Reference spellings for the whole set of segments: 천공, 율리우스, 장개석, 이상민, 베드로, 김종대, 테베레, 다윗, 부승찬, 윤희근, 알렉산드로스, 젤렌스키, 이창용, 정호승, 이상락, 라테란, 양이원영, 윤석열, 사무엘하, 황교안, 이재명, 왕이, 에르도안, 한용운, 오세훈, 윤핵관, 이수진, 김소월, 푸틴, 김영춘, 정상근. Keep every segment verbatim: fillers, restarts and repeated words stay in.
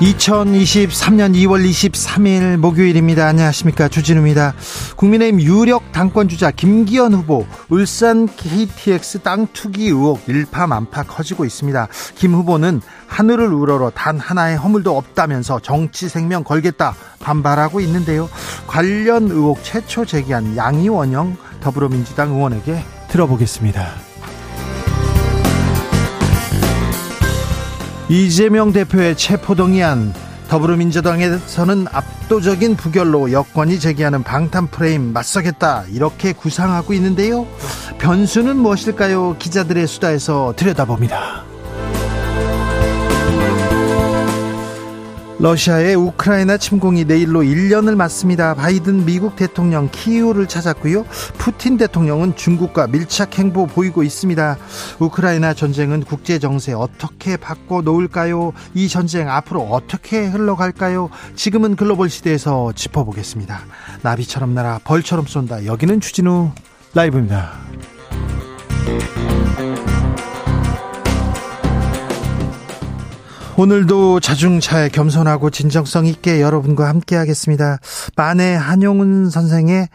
이천이십삼년 이월 이십삼일 목요일입니다. 안녕하십니까, 주진우입니다. 국민의힘 유력 당권주자 김기현 후보 울산 케이티엑스 땅 투기 의혹 일파만파 커지고 있습니다. 김 후보는 하늘을 우러러 단 하나의 허물도 없다면서 정치 생명 걸겠다 반발하고 있는데요. 관련 의혹 최초 제기한 양이원영 더불어민주당 의원에게 들어보겠습니다. 이재명 대표의 체포동의안, 더불어민주당에서는 압도적인 부결로 여권이 제기하는 방탄 프레임 맞서겠다 이렇게 구상하고 있는데요. 변수는 무엇일까요? 기자들의 수다에서 들여다봅니다. 러시아의 우크라이나 침공이 내일로 일년을 맞습니다. 바이든 미국 대통령 키이우를 찾았고요. 푸틴 대통령은 중국과 밀착 행보 보이고 있습니다. 우크라이나 전쟁은 국제 정세 어떻게 바꿔놓을까요? 이 전쟁 앞으로 어떻게 흘러갈까요? 지금은 글로벌 시대에서 짚어보겠습니다. 나비처럼 날아 벌처럼 쏜다. 여기는 주진우 라이브입니다. 오늘도 자중차에 겸손하고 진정성 있게 여러분과 함께 하겠습니다. 만해 한용운 선생의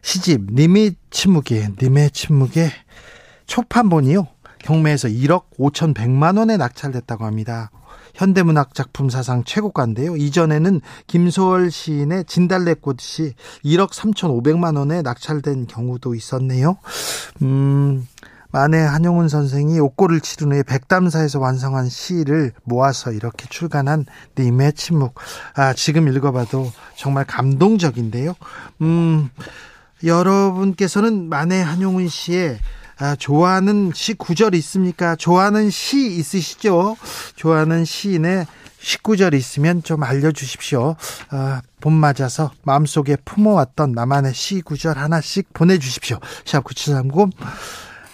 시집 님의 침묵에 님의 침묵에 초판본이요, 경매에서 일억 오천백만 원에 낙찰됐다고 합니다. 현대문학 작품 사상 최고가인데요. 이전에는 김소월 시인의 진달래꽃이 일억 삼천오백만 원에 낙찰된 경우도 있었네요. 음... 만해 한용운 선생이 옥고를 치른 후에 백담사에서 완성한 시를 모아서 이렇게 출간한 님의 침묵. 아, 지금 읽어봐도 정말 감동적인데요. 음, 여러분께서는 만해 한용운 씨의 아, 좋아하는 시 구절이 있습니까? 좋아하는 시 있으시죠? 좋아하는 시인의 십구절이 있으면 좀 알려주십시오. 아, 봄 맞아서 마음속에 품어왔던 나만의 시 구절 하나씩 보내주십시오. 샵 구칠삼공.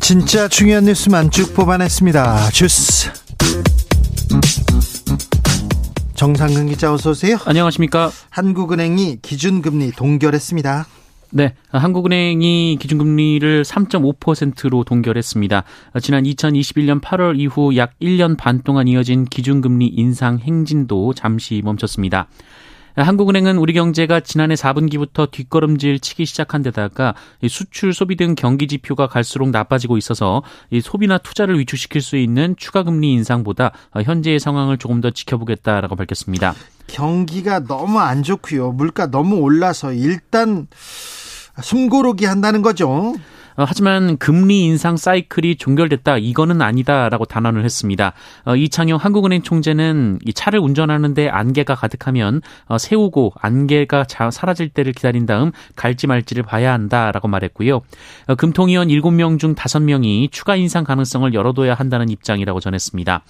진짜 중요한 뉴스만 쭉 뽑아냈습니다. 주스 정상근 기자, 어서 오세요. 안녕하십니까. 한국은행이 기준금리 동결했습니다. 네, 한국은행이 기준금리를 삼 점 오 퍼센트로 동결했습니다. 지난 이천이십일년 팔월 이후 약 일년 반 동안 이어진 기준금리 인상 행진도 잠시 멈췄습니다. 한국은행은 우리 경제가 지난해 사분기부터 뒷걸음질 치기 시작한 데다가 수출, 소비 등 경기 지표가 갈수록 나빠지고 있어서 소비나 투자를 위축시킬 수 있는 추가 금리 인상보다 현재의 상황을 조금 더 지켜보겠다라고 밝혔습니다. 경기가 너무 안 좋고요. 물가 너무 올라서 일단 숨고르기 한다는 거죠. 하지만 금리 인상 사이클이 종결됐다, 이거는 아니다라고 단언을 했습니다. 이창용 한국은행 총재는 이 차를 운전하는데 안개가 가득하면 세우고 안개가 사라질 때를 기다린 다음 갈지 말지를 봐야 한다라고 말했고요. 금통위원 일곱명 중 다섯명이 추가 인상 가능성을 열어둬야 한다는 입장이라고 전했습니다.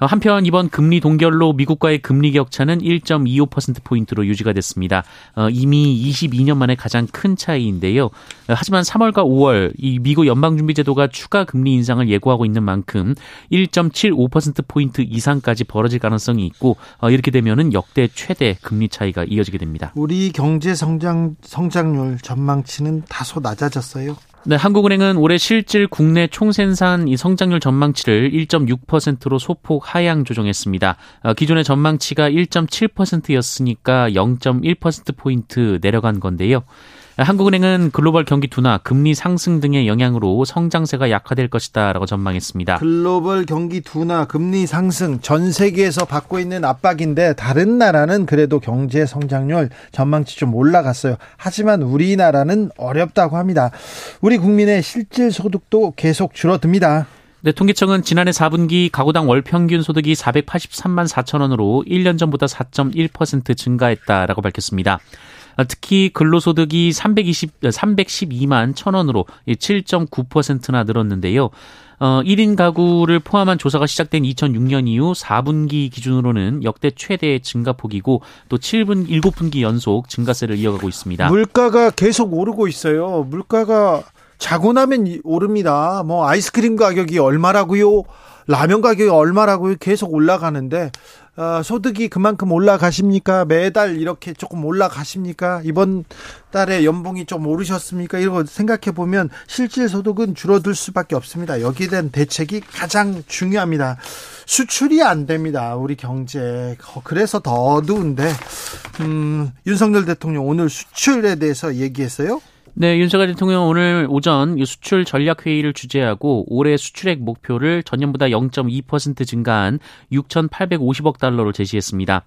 한편 이번 금리 동결로 미국과의 금리 격차는 일 점 이오 퍼센트포인트로 유지가 됐습니다. 이미 이십이년 만에 가장 큰 차이인데요. 하지만 삼월과 오월 이 미국 연방준비제도가 추가 금리 인상을 예고하고 있는 만큼 일 점 칠오 퍼센트포인트 이상까지 벌어질 가능성이 있고, 이렇게 되면은 역대 최대 금리 차이가 이어지게 됩니다. 우리 경제 성장, 성장률 전망치는 다소 낮아졌어요. 네, 한국은행은 올해 실질 국내 총생산 이 성장률 전망치를 일 점 육 퍼센트로 소폭 하향 조정했습니다. 기존의 전망치가 일 점 칠 퍼센트였으니까 영 점 일 퍼센트포인트 내려간 건데요. 한국은행은 글로벌 경기 둔화, 금리 상승 등의 영향으로 성장세가 약화될 것이다 라고 전망했습니다. 글로벌 경기 둔화, 금리 상승, 전 세계에서 받고 있는 압박인데 다른 나라는 그래도 경제 성장률 전망치 좀 올라갔어요. 하지만 우리나라는 어렵다고 합니다. 우리 국민의 실질 소득도 계속 줄어듭니다. 네, 통계청은 지난해 사 분기 가구당 월평균 소득이 사백팔십삼만 사천 원으로 일 년 전보다 사 점 일 퍼센트 증가했다라고 밝혔습니다. 특히 근로소득이 삼백이십, 삼백십이만 천 원으로 칠 점 구 퍼센트나 늘었는데요. 어, 일 인 가구를 포함한 조사가 시작된 이천육 년 이후 사 분기 기준으로는 역대 최대의 증가폭이고 또 칠 분, 일곱 분기 연속 증가세를 이어가고 있습니다. 물가가 계속 오르고 있어요. 물가가 자고 나면 오릅니다. 뭐 아이스크림 가격이 얼마라고요? 라면 가격이 얼마라고요? 계속 올라가는데 어, 소득이 그만큼 올라가십니까? 매달 이렇게 조금 올라가십니까? 이번 달에 연봉이 좀 오르셨습니까? 이런 거 생각해보면 실질 소득은 줄어들 수밖에 없습니다. 여기에 대한 대책이 가장 중요합니다. 수출이 안 됩니다. 우리 경제. 그래서 더 어두운데 음, 윤석열 대통령 오늘 수출에 대해서 얘기했어요? 네, 윤석열 대통령 오늘 오전 수출 전략회의를 주재하고 올해 수출액 목표를 전년보다 영 점 이 퍼센트 증가한 육천팔백오십억 달러로 제시했습니다.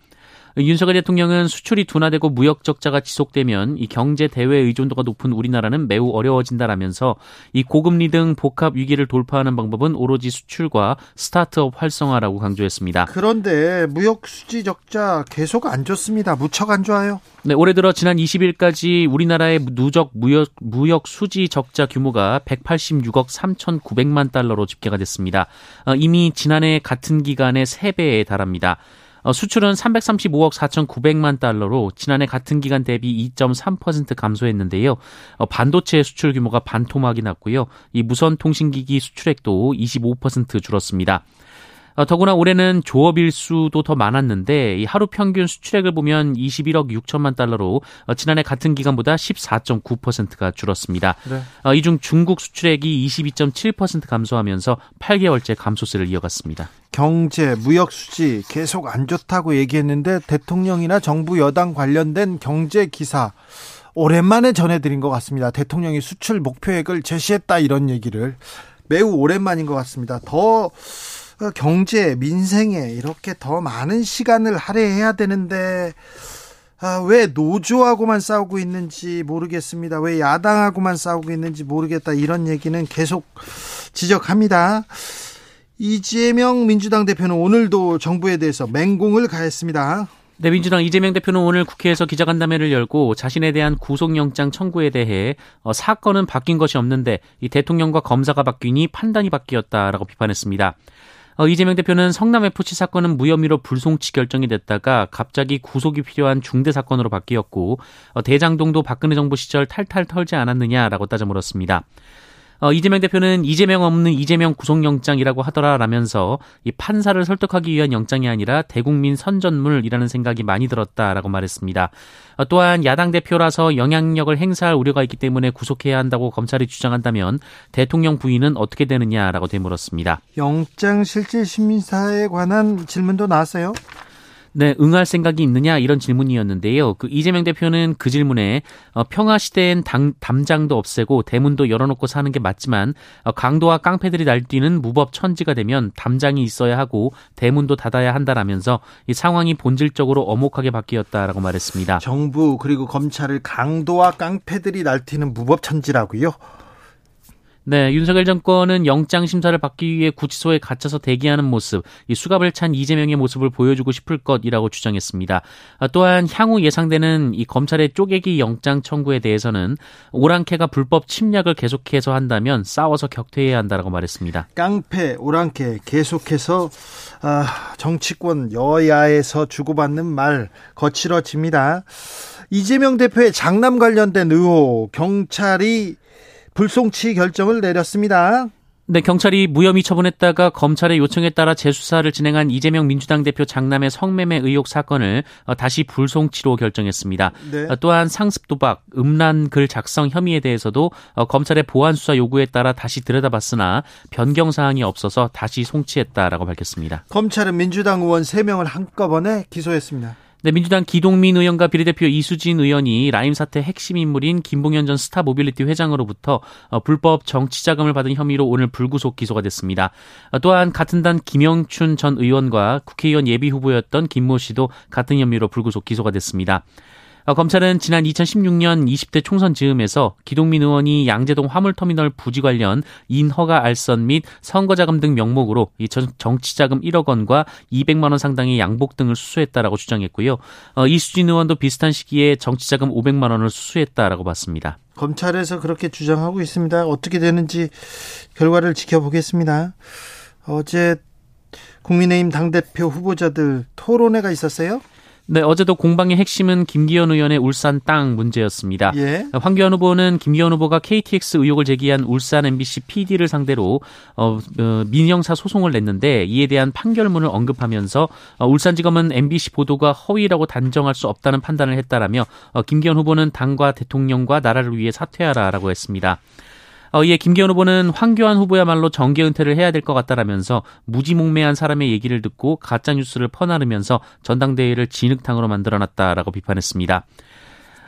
윤석열 대통령은 수출이 둔화되고 무역 적자가 지속되면 이 경제 대외 의존도가 높은 우리나라는 매우 어려워진다라면서 이 고금리 등 복합 위기를 돌파하는 방법은 오로지 수출과 스타트업 활성화라고 강조했습니다. 그런데 무역 수지 적자 계속 안 좋습니다. 무척 안 좋아요. 네, 올해 들어 지난 이십 일까지 우리나라의 누적 무역, 무역 수지 적자 규모가 백팔십육억 삼천구백만 달러로 집계가 됐습니다. 어, 이미 지난해 같은 기간의 세 배에 달합니다. 수출은 삼백삼십오억 사천구백만 달러로 지난해 같은 기간 대비 이 점 삼 퍼센트 감소했는데요. 반도체 수출 규모가 반토막이 났고요. 이 무선 통신기기 수출액도 이십오 퍼센트 줄었습니다. 더구나 올해는 조업 일수도 더 많았는데 이 하루 평균 수출액을 보면 이십일억 육천만 달러로 지난해 같은 기간보다 십사 점 구 퍼센트가 줄었습니다. 네. 이 중 중국 수출액이 이십이 점 칠 퍼센트 감소하면서 팔 개월째 감소세를 이어갔습니다. 경제, 무역 수지 계속 안 좋다고 얘기했는데 대통령이나 정부 여당 관련된 경제 기사 오랜만에 전해드린 것 같습니다. 대통령이 수출 목표액을 제시했다 이런 얘기를 매우 오랜만인 것 같습니다. 더 경제, 민생에 이렇게 더 많은 시간을 할애해야 되는데 아, 왜 노조하고만 싸우고 있는지 모르겠습니다. 왜 야당하고만 싸우고 있는지 모르겠다. 이런 얘기는 계속 지적합니다. 이재명 민주당 대표는 오늘도 정부에 대해서 맹공을 가했습니다. 네, 민주당 이재명 대표는 오늘 국회에서 기자간담회를 열고 자신에 대한 구속영장 청구에 대해 어, 사건은 바뀐 것이 없는데 이 대통령과 검사가 바뀌니 판단이 바뀌었다라고 비판했습니다. 어, 이재명 대표는 성남에프씨 사건은 무혐의로 불송치 결정이 됐다가 갑자기 구속이 필요한 중대 사건으로 바뀌었고 어, 대장동도 박근혜 정부 시절 탈탈 털지 않았느냐라고 따져 물었습니다. 어, 이재명 대표는 이재명 없는 이재명 구속영장이라고 하더라라면서 이 판사를 설득하기 위한 영장이 아니라 대국민 선전물이라는 생각이 많이 들었다라고 말했습니다. 어, 또한 야당 대표라서 영향력을 행사할 우려가 있기 때문에 구속해야 한다고 검찰이 주장한다면 대통령 부인은 어떻게 되느냐라고 되물었습니다. 영장 실질 심사에 관한 질문도 나왔어요. 네, 응할 생각이 있느냐 이런 질문이었는데요. 그 이재명 대표는 그 질문에 어, 평화 시대엔 당, 담장도 없애고 대문도 열어놓고 사는 게 맞지만 어, 강도와 깡패들이 날뛰는 무법 천지가 되면 담장이 있어야 하고 대문도 닫아야 한다라면서 이 상황이 본질적으로 엄혹하게 바뀌었다라고 말했습니다. 정부 그리고 검찰을 강도와 깡패들이 날뛰는 무법 천지라고요? 네, 윤석열 정권은 영장 심사를 받기 위해 구치소에 갇혀서 대기하는 모습, 이 수갑을 찬 이재명의 모습을 보여주고 싶을 것이라고 주장했습니다. 아, 또한 향후 예상되는 이 검찰의 쪼개기 영장 청구에 대해서는 오랑캐가 불법 침략을 계속해서 한다면 싸워서 격퇴해야 한다라고 말했습니다. 깡패, 오랑캐 계속해서 아, 정치권 여야에서 주고받는 말 거칠어집니다. 이재명 대표의 장남 관련된 의혹, 경찰이 불송치 결정을 내렸습니다. 네, 경찰이 무혐의 처분했다가 검찰의 요청에 따라 재수사를 진행한 이재명 민주당 대표 장남의 성매매 의혹 사건을 다시 불송치로 결정했습니다. 네. 또한 상습 도박, 음란 글 작성 혐의에 대해서도 검찰의 보완 수사 요구에 따라 다시 들여다봤으나 변경 사항이 없어서 다시 송치했다라고 밝혔습니다. 검찰은 민주당 의원 세 명을 한꺼번에 기소했습니다. 네, 민주당 기동민 의원과 비례대표 이수진 의원이 라임 사태 핵심 인물인 김봉현 전 스타 모빌리티 회장으로부터 불법 정치 자금을 받은 혐의로 오늘 불구속 기소가 됐습니다. 또한 같은 당 김영춘 전 의원과 국회의원 예비 후보였던 김모 씨도 같은 혐의로 불구속 기소가 됐습니다. 검찰은 지난 이천십육 년 이십 대 총선 즈음에서 기동민 의원이 양재동 화물터미널 부지 관련 인허가 알선 및 선거자금 등 명목으로 정치자금 일억 원과 이백만 원 상당의 양복 등을 수수했다라고 주장했고요. 이수진 의원도 비슷한 시기에 정치자금 오백만 원을 수수했다라고 봤습니다. 검찰에서 그렇게 주장하고 있습니다. 어떻게 되는지 결과를 지켜보겠습니다. 어제 국민의힘 당대표 후보자들 토론회가 있었어요? 네, 어제도 공방의 핵심은 김기현 의원의 울산 땅 문제였습니다. 예. 황교안 후보는 김기현 후보가 케이티엑스 의혹을 제기한 울산 엠비씨 피디를 상대로 어, 어, 민형사 소송을 냈는데 이에 대한 판결문을 언급하면서 어, 울산지검은 엠비씨 보도가 허위라고 단정할 수 없다는 판단을 했다라며 어, 김기현 후보는 당과 대통령과 나라를 위해 사퇴하라라고 했습니다. 어, 이에 김기현 후보는 황교안 후보야말로 정계 은퇴를 해야 될 것 같다라면서 무지몽매한 사람의 얘기를 듣고 가짜뉴스를 퍼나르면서 전당대회를 진흙탕으로 만들어놨다라고 비판했습니다.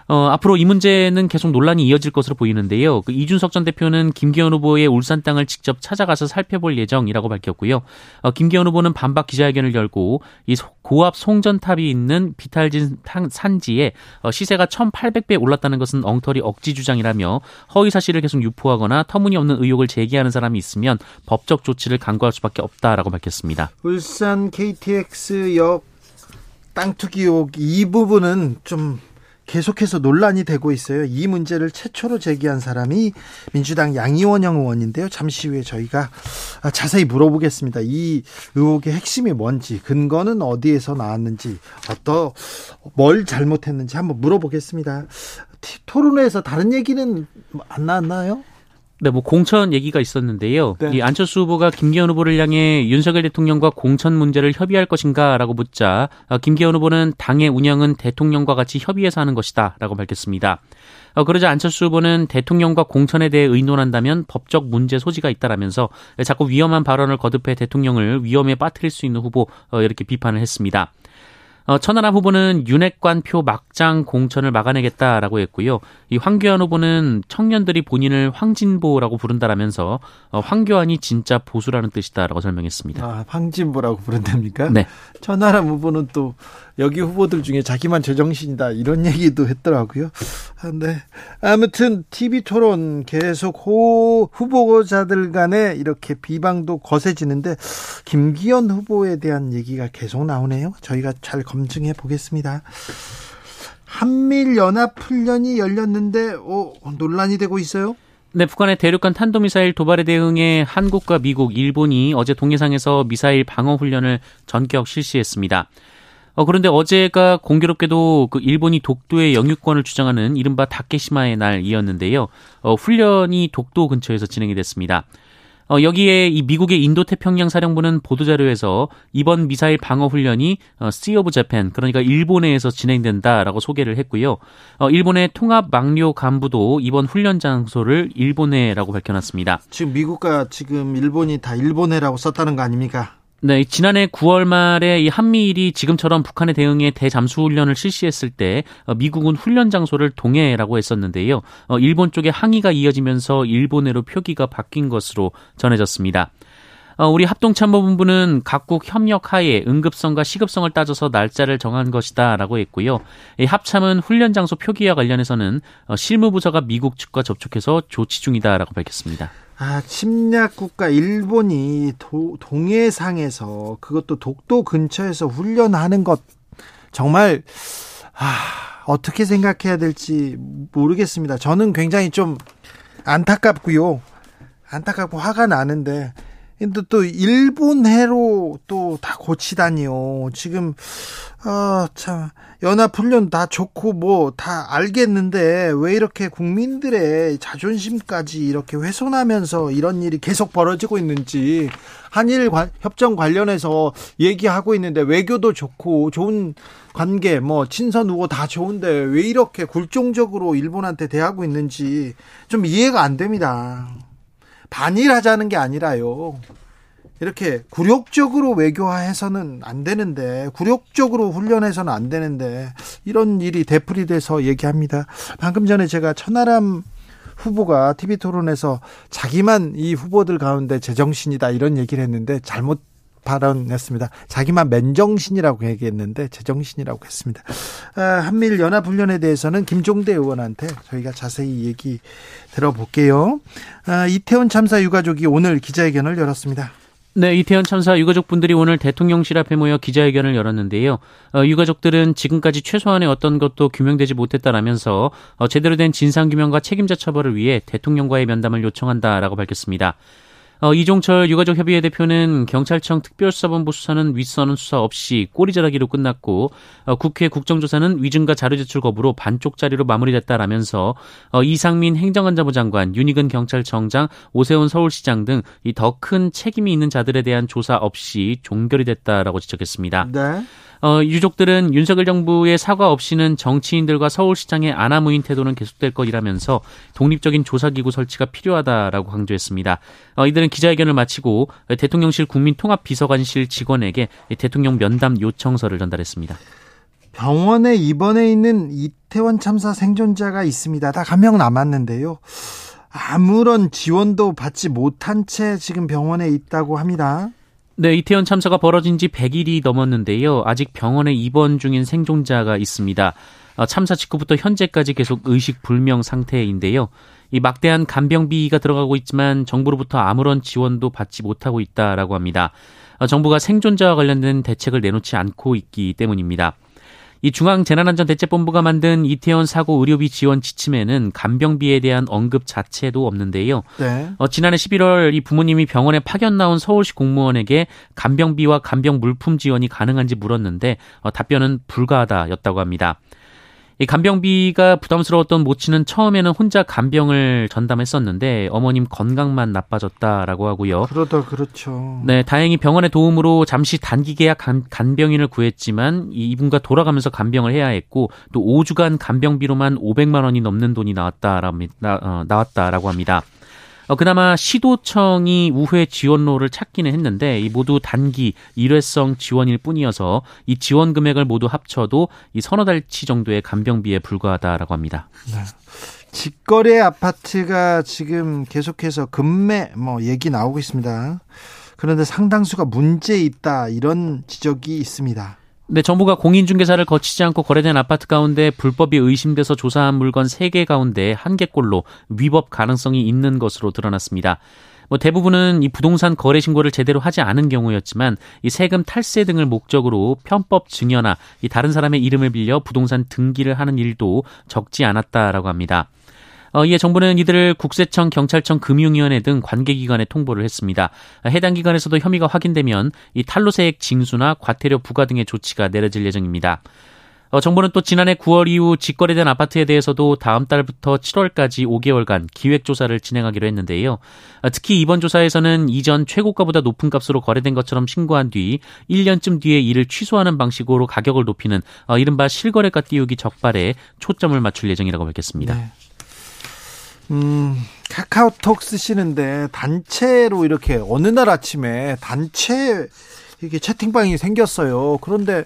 어, 앞으로 이 문제는 계속 논란이 이어질 것으로 보이는데요. 그 이준석 전 대표는 김기현 후보의 울산 땅을 직접 찾아가서 살펴볼 예정이라고 밝혔고요. 어, 김기현 후보는 반박 기자회견을 열고 이 고압 송전탑이 있는 비탈진 산지에 어, 시세가 천팔백 배 올랐다는 것은 엉터리 억지 주장이라며 허위 사실을 계속 유포하거나 터무니없는 의혹을 제기하는 사람이 있으면 법적 조치를 강구할 수밖에 없다라고 밝혔습니다. 울산 케이티엑스 역 땅 투기 의혹 이 부분은 좀 계속해서 논란이 되고 있어요. 이 문제를 최초로 제기한 사람이 민주당 양이원영 의원인데요. 잠시 후에 저희가 자세히 물어보겠습니다. 이 의혹의 핵심이 뭔지, 근거는 어디에서 나왔는지, 어떤 뭘 잘못했는지 한번 물어보겠습니다. 토론회에서 다른 얘기는 안 나왔나요? 네, 뭐 공천 얘기가 있었는데요. 네. 이 안철수 후보가 김기현 후보를 향해 윤석열 대통령과 공천 문제를 협의할 것인가라고 묻자 김기현 후보는 당의 운영은 대통령과 같이 협의해서 하는 것이다라고 밝혔습니다. 그러자 안철수 후보는 대통령과 공천에 대해 의논한다면 법적 문제 소지가 있다라면서 자꾸 위험한 발언을 거듭해 대통령을 위험에 빠뜨릴 수 있는 후보 이렇게 비판을 했습니다. 어, 천하람 후보는 윤핵관 표 막장 공천을 막아내겠다라고 했고요. 이 황교안 후보는 청년들이 본인을 황진보라고 부른다라면서 어, 황교안이 진짜 보수라는 뜻이다라고 설명했습니다. 아, 황진보라고 부른답니까? 네. 천하람 후보는 또 여기 후보들 중에 자기만 제정신이다 이런 얘기도 했더라고요. 아, 네. 아무튼 티비 토론 계속 호, 후보자들 간에 이렇게 비방도 거세지는데 김기현 후보에 대한 얘기가 계속 나오네요. 저희가 잘 검증해 보겠습니다. 한미연합훈련이 열렸는데 오, 논란이 되고 있어요. 네, 북한의 대륙간 탄도미사일 도발에 대응해 한국과 미국, 일본이 어제 동해상에서 미사일 방어훈련을 전격 실시했습니다. 어, 그런데 어제가 공교롭게도 그 일본이 독도의 영유권을 주장하는 이른바 다케시마의 날이었는데요. 어, 훈련이 독도 근처에서 진행이 됐습니다. 어, 여기에 이 미국의 인도태평양 사령부는 보도자료에서 이번 미사일 방어훈련이 어, Sea of Japan, 그러니까 일본해에서 진행된다라고 소개를 했고요. 어, 일본의 통합망료 간부도 이번 훈련 장소를 일본해라고 밝혀놨습니다. 지금 미국과 지금 일본이 다 일본해라고 썼다는 거 아닙니까? 네, 지난해 구월 말에 이 한미일이 지금처럼 북한에 대응해 대잠수훈련을 실시했을 때 미국은 훈련 장소를 동해라고 했었는데요. 일본 쪽에 항의가 이어지면서 일본해로 표기가 바뀐 것으로 전해졌습니다. 우리 합동참모본부는 각국 협력 하에 응급성과 시급성을 따져서 날짜를 정한 것이다 라고 했고요. 이 합참은 훈련 장소 표기와 관련해서는 실무부서가 미국 측과 접촉해서 조치 중이다 라고 밝혔습니다. 아, 침략국가 일본이 도, 동해상에서 그것도 독도 근처에서 훈련하는 것 정말 아, 어떻게 생각해야 될지 모르겠습니다. 저는 굉장히 좀 안타깝고요. 안타깝고 화가 나는데 근데 또 일본해로 또 다 고치다니요. 지금 아 참 연합훈련 다 좋고 뭐 다 알겠는데 왜 이렇게 국민들의 자존심까지 이렇게 훼손하면서 이런 일이 계속 벌어지고 있는지, 한일 관, 협정 관련해서 얘기하고 있는데 외교도 좋고 좋은 관계 뭐 친선 우호 다 좋은데 왜 이렇게 굴종적으로 일본한테 대하고 있는지 좀 이해가 안 됩니다. 반일하자는 게 아니라요, 이렇게 굴욕적으로 외교화해서는 안 되는데, 굴욕적으로 훈련해서는 안 되는데 이런 일이 되풀이돼서 얘기합니다. 방금 전에 제가 천하람 후보가 티비토론에서 자기만 이 후보들 가운데 제정신이다 이런 얘기를 했는데 잘못 발언했습니다. 자기만 맨정신이라고 얘기했는데 제정신이라고 했습니다. 아, 한미일 연합훈련에 대해서는 김종대 의원한테 저희가 자세히 얘기 들어볼게요. 아, 이태원 참사 유가족이 오늘 기자회견을 열었습니다. 네, 이태원 참사 유가족분들이 오늘 대통령실 앞에 모여 기자회견을 열었는데요. 어, 유가족들은 지금까지 최소한의 어떤 것도 규명되지 못했다라면서 어, 제대로 된 진상규명과 책임자 처벌을 위해 대통령과의 면담을 요청한다라고 밝혔습니다. 어, 이종철 유가족협의회 대표는 경찰청 특별수사본부 수사는 윗선은 수사 없이 꼬리자르기로 끝났고 어, 국회 국정조사는 위증과 자료 제출 거부로 반쪽짜리로 마무리됐다라면서 어, 이상민 행정안전부 장관, 윤희근 경찰청장, 오세훈 서울시장 등 이 더 큰 책임이 있는 자들에 대한 조사 없이 종결이 됐다라고 지적했습니다. 네. 어, 유족들은 윤석열 정부의 사과 없이는 정치인들과 서울시장의 안하무인 태도는 계속될 것이라면서 독립적인 조사기구 설치가 필요하다라고 강조했습니다. 어, 이들은 기자회견을 마치고 대통령실 국민통합비서관실 직원에게 대통령 면담 요청서를 전달했습니다. 병원에 입원해 있는 이태원 참사 생존자가 있습니다. 다 한 명 남았는데요. 아무런 지원도 받지 못한 채 지금 병원에 있다고 합니다. 네, 이태원 참사가 벌어진 지 백일이 넘었는데요. 아직 병원에 입원 중인 생존자가 있습니다. 참사 직후부터 현재까지 계속 의식불명 상태인데요. 이 막대한 간병비가 들어가고 있지만 정부로부터 아무런 지원도 받지 못하고 있다라고 합니다. 정부가 생존자와 관련된 대책을 내놓지 않고 있기 때문입니다. 이 중앙재난안전대책본부가 만든 이태원 사고 의료비 지원 지침에는 간병비에 대한 언급 자체도 없는데요. 네. 어, 지난해 십일월 이 부모님이 병원에 파견 나온 서울시 공무원에게 간병비와 간병 물품 지원이 가능한지 물었는데 어, 답변은 불가하다였다고 합니다. 이 간병비가 부담스러웠던 모친은 처음에는 혼자 간병을 전담했었는데 어머님 건강만 나빠졌다라고 하고요. 그러다 그렇죠. 네, 다행히 병원의 도움으로 잠시 단기 계약 간, 간병인을 구했지만 이분과 돌아가면서 간병을 해야 했고 또 오 주간 간병비로만 오백만 원이 넘는 돈이 나왔다라, 나, 어, 나왔다라고 합니다. 어, 그나마 시도청이 우회 지원로를 찾기는 했는데 이 모두 단기 일회성 지원일 뿐이어서 이 지원 금액을 모두 합쳐도 이 서너 달치 정도의 간병비에 불과하다라고 합니다. 네. 직거래 아파트가 지금 계속해서 급매 뭐 얘기 나오고 있습니다. 그런데 상당수가 문제 있다 이런 지적이 있습니다. 네, 정부가 공인중개사를 거치지 않고 거래된 아파트 가운데 불법이 의심돼서 조사한 물건 세 개 가운데 한 개꼴로 위법 가능성이 있는 것으로 드러났습니다. 뭐 대부분은 이 부동산 거래 신고를 제대로 하지 않은 경우였지만 이 세금 탈세 등을 목적으로 편법 증여나 이 다른 사람의 이름을 빌려 부동산 등기를 하는 일도 적지 않았다라고 합니다. 어, 이에 정부는 이들을 국세청, 경찰청, 금융위원회 등 관계기관에 통보를 했습니다. 해당 기관에서도 혐의가 확인되면 이 탈루세액 징수나 과태료 부과 등의 조치가 내려질 예정입니다. 어, 정부는 또 지난해 구월 이후 직거래된 아파트에 대해서도 다음 달부터 칠월까지 오 개월간 기획조사를 진행하기로 했는데요. 특히 이번 조사에서는 이전 최고가보다 높은 값으로 거래된 것처럼 신고한 뒤 일 년쯤 뒤에 이를 취소하는 방식으로 가격을 높이는 어, 이른바 실거래가 띄우기 적발에 초점을 맞출 예정이라고 밝혔습니다. 네. 음, 카카오톡 쓰시는데 단체로 이렇게 어느 날 아침에 단체 이게 채팅방이 생겼어요. 그런데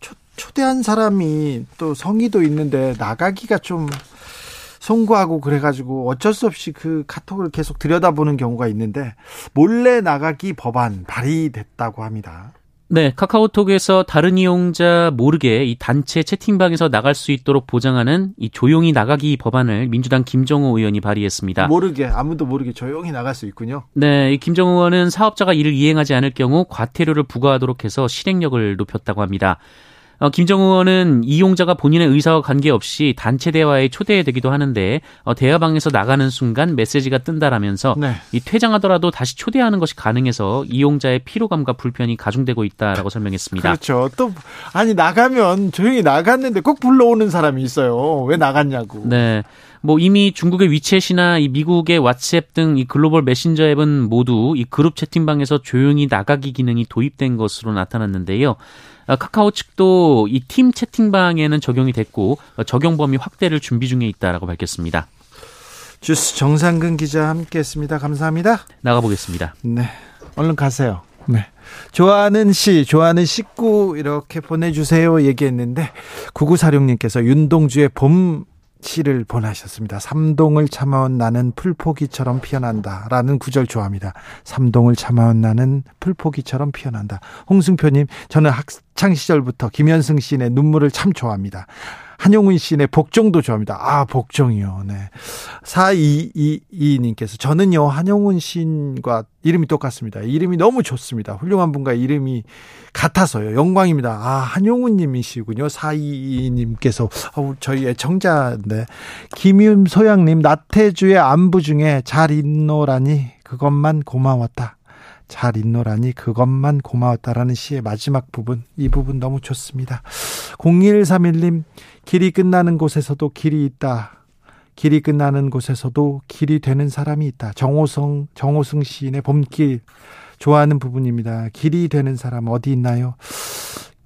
초, 초대한 사람이 또 성의도 있는데 나가기가 좀 송구하고 그래가지고 어쩔 수 없이 그 카톡을 계속 들여다보는 경우가 있는데 몰래 나가기 법안 발의됐다고 합니다. 네, 카카오톡에서 다른 이용자 모르게 이 단체 채팅방에서 나갈 수 있도록 보장하는 이 조용히 나가기 법안을 민주당 김정호 의원이 발의했습니다. 모르게, 아무도 모르게 조용히 나갈 수 있군요. 네, 이 김정호 의원은 사업자가 이를 이행하지 않을 경우 과태료를 부과하도록 해서 실행력을 높였다고 합니다. 어, 김정호 의원은 이용자가 본인의 의사와 관계없이 단체 대화에 초대되기도 하는데 어, 대화방에서 나가는 순간 메시지가 뜬다라면서 네. 이 퇴장하더라도 다시 초대하는 것이 가능해서 이용자의 피로감과 불편이 가중되고 있다라고 설명했습니다. 그렇죠. 또 아니 나가면 조용히 나갔는데 꼭 불러오는 사람이 있어요. 왜 나갔냐고. 네. 뭐 이미 중국의 위챗이나 이 미국의 왓츠앱 등 이 글로벌 메신저 앱은 모두 이 그룹 채팅방에서 조용히 나가기 기능이 도입된 것으로 나타났는데요. 카카오 측도 이 팀 채팅방에는 적용이 됐고 적용 범위 확대를 준비 중에 있다라고 밝혔습니다. 주스 정상근 기자 함께했습니다. 감사합니다. 나가보겠습니다. 네, 얼른 가세요. 네, 좋아하는 시, 좋아하는 식구 이렇게 보내주세요 얘기했는데 구구사육님께서 윤동주의 봄 시를 보내셨습니다. 삼동을 참아온 나는 풀포기처럼 피어난다 라는 구절 좋아합니다. 삼동을 참아온 나는 풀포기처럼 피어난다. 홍승표님, 저는 학창시절부터 김현승 시인의 눈물을 참 좋아합니다. 한용운 시인의 복종도 좋아합니다. 아, 복종이요. 네. 사이이이님께서 저는요 한용운 시인과 이름이 똑같습니다. 이름이 너무 좋습니다. 훌륭한 분과 이름이 같아서요. 영광입니다. 아, 한용운 님이시군요. 사이이이님께서 어, 저희 애청자인데. 김윤소양님, 나태주의 안부 중에 잘 있노라니 그것만 고마웠다. 잘 있노라니 그것만 고마웠다라는 시의 마지막 부분, 이 부분 너무 좋습니다. 공일삼일님, 길이 끝나는 곳에서도 길이 있다. 길이 끝나는 곳에서도 길이 되는 사람이 있다. 정호성, 정호승 시인의 봄길 좋아하는 부분입니다. 길이 되는 사람 어디 있나요?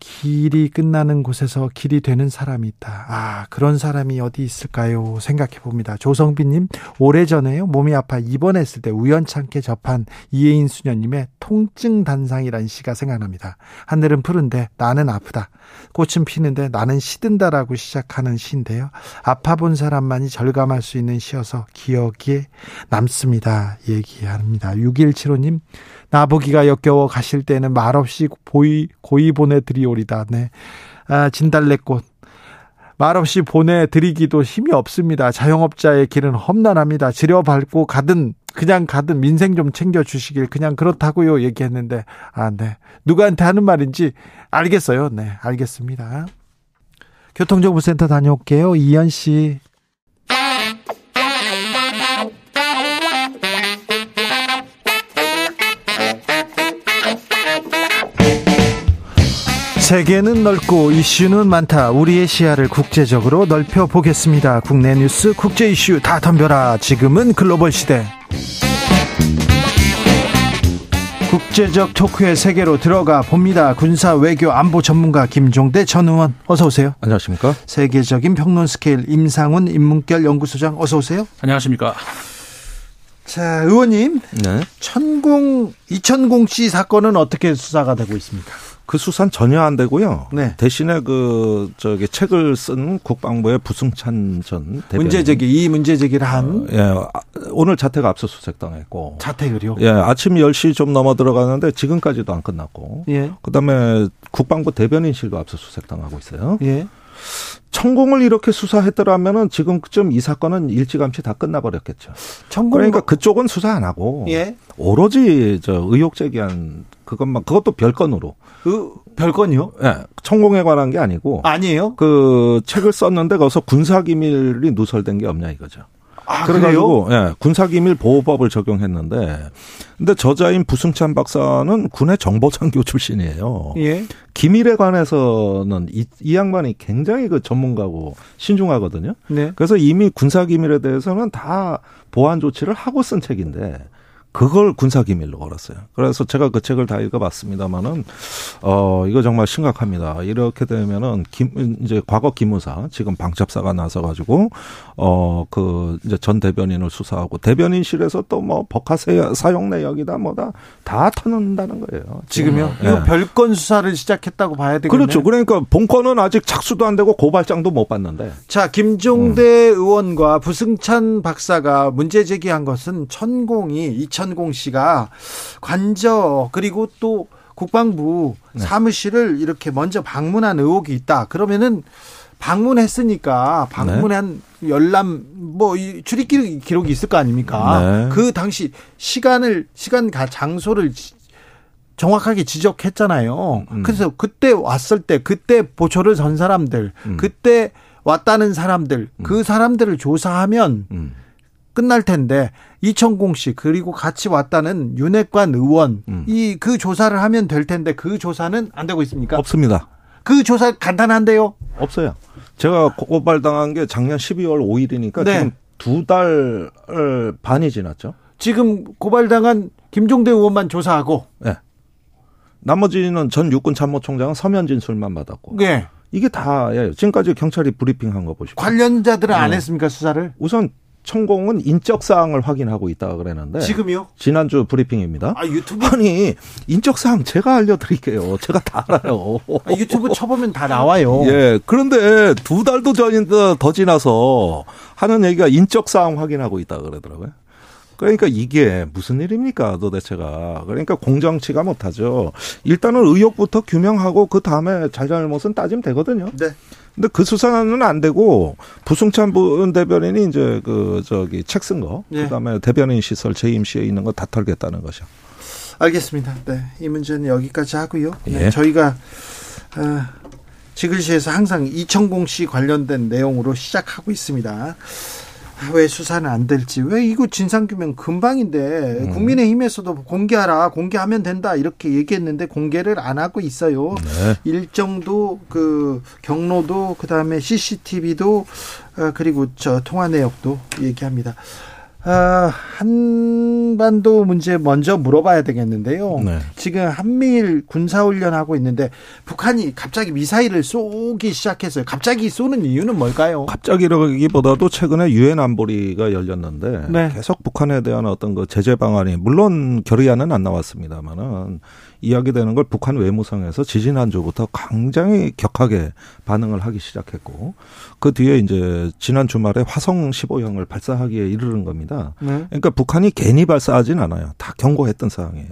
길이 끝나는 곳에서 길이 되는 사람이 있다. 아, 그런 사람이 어디 있을까요? 생각해 봅니다. 조성빈님, 오래전에요 몸이 아파 입원했을 때 우연찮게 접한 이혜인 수녀님의 통증 단상이란 시가 생각납니다. 하늘은 푸른데 나는 아프다. 꽃은 피는데 나는 시든다라고 시작하는 시인데요. 아파 본 사람만이 절감할 수 있는 시여서 기억에 남습니다. 얘기합니다. 육일칠오님, 나보기가 역겨워 가실 때는 말없이 고이, 고이 보내드리오리다. 네. 아, 진달래꽃. 말없이 보내드리기도 힘이 없습니다. 자영업자의 길은 험난합니다. 지려밟고 가든, 그냥 가든 민생 좀 챙겨주시길 그냥 그렇다고요. 얘기했는데, 아, 네. 누구한테 하는 말인지 알겠어요. 네. 알겠습니다. 교통정보센터 다녀올게요. 이현 씨. 세계는 넓고 이슈는 많다. 우리의 시야를 국제적으로 넓혀보겠습니다. 국내 뉴스, 국제 이슈 다 덤벼라. 지금은 글로벌 시대. 국제적 토크의 세계로 들어가 봅니다. 군사, 외교, 안보 전문가 김종대 전 의원 어서 오세요. 안녕하십니까. 세계적인 평론 스케일 임상훈 인문결 연구소장 어서 오세요. 안녕하십니까. 자, 의원님, 네. 천공, 이천공 씨 사건은 어떻게 수사가 되고 있습니까? 그 수사는 전혀 안 되고요. 네. 대신에 그 저기 책을 쓴 국방부의 부승찬 전 대변인. 문제 제기, 이 문제 제기를 한. 어, 예, 오늘 자택 압수수색당했고. 자택을요? 예, 아침 열 시 좀 넘어 들어가는데 지금까지도 안 끝났고. 예. 그다음에 국방부 대변인실도 압수수색당하고 있어요. 예. 천공을 이렇게 수사했더라면은 지금쯤 이 사건은 일찌감치 다 끝나버렸겠죠. 천공 그러니까 그쪽은 수사 안 하고 예. 오로지 저 의혹 제기한 그것만 그것도 별건으로. 그 별건이요? 예, 네, 천공에 관한 게 아니고. 아니에요? 그 책을 썼는데 거기서 군사 기밀이 누설된 게 없냐 이거죠. 아, 그래가지고 그래요? 예, 군사기밀 보호법을 적용했는데, 근데 저자인 부승찬 박사는 군의 정보장교 출신이에요. 예. 기밀에 관해서는 이, 이 양반이 굉장히 그 전문가고 신중하거든요. 네. 그래서 이미 군사기밀에 대해서는 다 보완 조치를 하고 쓴 책인데. 그걸 군사기밀로 걸었어요. 그래서 제가 그 책을 다 읽어봤습니다만은, 어, 이거 정말 심각합니다. 이렇게 되면은, 김, 이제 과거 기무사, 지금 방첩사가 나서가지고, 어, 그, 이제 전 대변인을 수사하고, 대변인실에서 또 뭐, 법화 사용 내역이다 뭐다, 다 터놓는다는 거예요. 지금요? 네. 이거 별건 수사를 시작했다고 봐야 되겠네요. 그렇죠. 그러니까 본건은 아직 착수도 안 되고 고발장도 못 받는데. 자, 김종대 음. 의원과 부승찬 박사가 문제 제기한 것은 천공이 이천 천공 씨가 관저 그리고 또 국방부 네. 사무실을 이렇게 먼저 방문한 의혹이 있다. 그러면은 방문했으니까 방문한 네. 열람 뭐 출입 기록이 있을 거 아닙니까? 네. 그 당시 시간을 시간과 장소를 정확하게 지적했잖아요. 음. 그래서 그때 왔을 때 그때 보초를 선 사람들, 음. 그때 왔다는 사람들, 음. 그 사람들을 조사하면 음. 끝날 텐데 이천공 씨 그리고 같이 왔다는 윤핵관 의원 음. 이 그 조사를 하면 될 텐데 그 조사는 안 되고 있습니까? 없습니다. 그 조사 간단한데요? 없어요. 제가 고발당한 게 작년 십이월 오일이니까 네. 지금 두 달 반이 지났죠. 지금 고발당한 김종대 의원만 조사하고 네. 나머지는 전 육군참모총장은 서면 진술만 받았고 네. 이게 다예요. 지금까지 경찰이 브리핑한 거 보십시오. 관련자들은 네. 안 했습니까 수사를? 우선 천공은 인적 사항을 확인하고 있다고 그랬는데 지금요? 지난주 브리핑입니다. 아 유튜브 아니 인적 사항 제가 알려드릴게요. 제가 다 알아요. 아, 유튜브 쳐보면 다 나와요. 예. 그런데 두 달도 전 더 지나서 하는 얘기가 인적 사항 확인하고 있다고 그러더라고요. 그러니까 이게 무슨 일입니까 도대체가. 그러니까 공정치가 못하죠. 일단은 의혹부터 규명하고 그다음에 잘잘못은 따지면 되거든요. 네. 근데 그 수사는 안 되고 부승찬 분 대변인이 이제 그 저기 책 쓴 거 네. 그다음에 대변인 시설 재임시에 있는 거 다 털겠다는 거죠. 알겠습니다. 네. 이 문제는 여기까지 하고요. 예. 네, 저희가 어, 지글시에서 항상 이천공 씨 관련된 내용으로 시작하고 있습니다. 왜 수사는 안 될지. 왜 이거 진상규명 금방인데 국민의힘에서도 공개하라. 공개하면 된다. 이렇게 얘기했는데 공개를 안 하고 있어요. 네. 일정도 그 경로도 그다음에 씨씨티비도 그리고 저 통화 내역도 얘기합니다. 아, 한반도 문제 먼저 물어봐야 되겠는데요. 네. 지금 한미일 군사훈련하고 있는데 북한이 갑자기 미사일을 쏘기 시작했어요. 갑자기 쏘는 이유는 뭘까요? 갑자기라기보다도 최근에 유엔 안보리가 열렸는데 네. 계속 북한에 대한 어떤 그 제재 방안이 물론 결의안은 안 나왔습니다만은 이야기되는 걸 북한 외무성에서 지지난주부터 굉장히 격하게 반응을 하기 시작했고 그 뒤에 이제 지난 주말에 화성 십오형을 발사하기에 이르는 겁니다. 네. 그러니까 북한이 괜히 발사하진 않아요. 다 경고했던 사항이에요.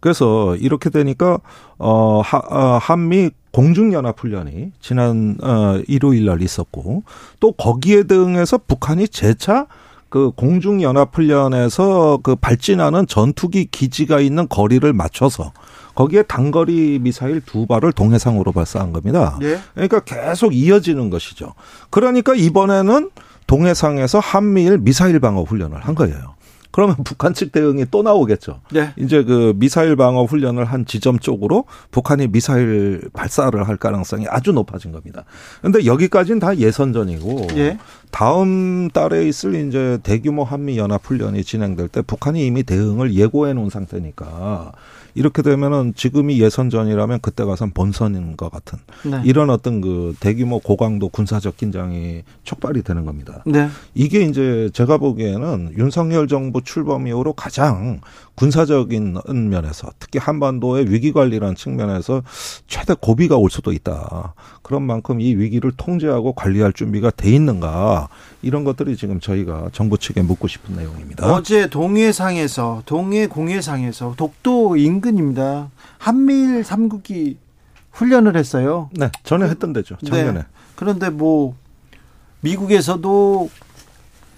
그래서 이렇게 되니까 어, 하, 어, 한미 공중연합훈련이 지난 어, 일요일 날 있었고 또 거기에 등해서 북한이 재차 그 공중연합훈련에서 그 발진하는 전투기 기지가 있는 거리를 맞춰서 거기에 단거리 미사일 두 발을 동해상으로 발사한 겁니다. 네. 그러니까 계속 이어지는 것이죠. 그러니까 이번에는 동해상에서 한미일 미사일 방어 훈련을 한 거예요. 그러면 북한 측 대응이 또 나오겠죠. 네. 이제 그 미사일 방어 훈련을 한 지점 쪽으로 북한이 미사일 발사를 할 가능성이 아주 높아진 겁니다. 그런데 여기까지는 다 예선전이고 네. 다음 달에 있을 이제 대규모 한미 연합 훈련이 진행될 때 북한이 이미 대응을 예고해 놓은 상태니까 이렇게 되면은 지금이 예선전이라면 그때 가선 본선인 것 같은 네. 이런 어떤 그 대규모 고강도 군사적 긴장이 촉발이 되는 겁니다. 네. 이게 이제 제가 보기에는 윤석열 정부 출범 이후로 가장 군사적인 면에서 특히 한반도의 위기 관리라는 측면에서 최대 고비가 올 수도 있다. 그런 만큼 이 위기를 통제하고 관리할 준비가 돼 있는가 이런 것들이 지금 저희가 정부 측에 묻고 싶은 내용입니다. 어제 동해상에서 동해 공해상에서 독도 인근입니다. 한미일 삼 국이 훈련을 했어요. 네, 전에 했던 데죠. 작년에. 네. 그런데 뭐 미국에서도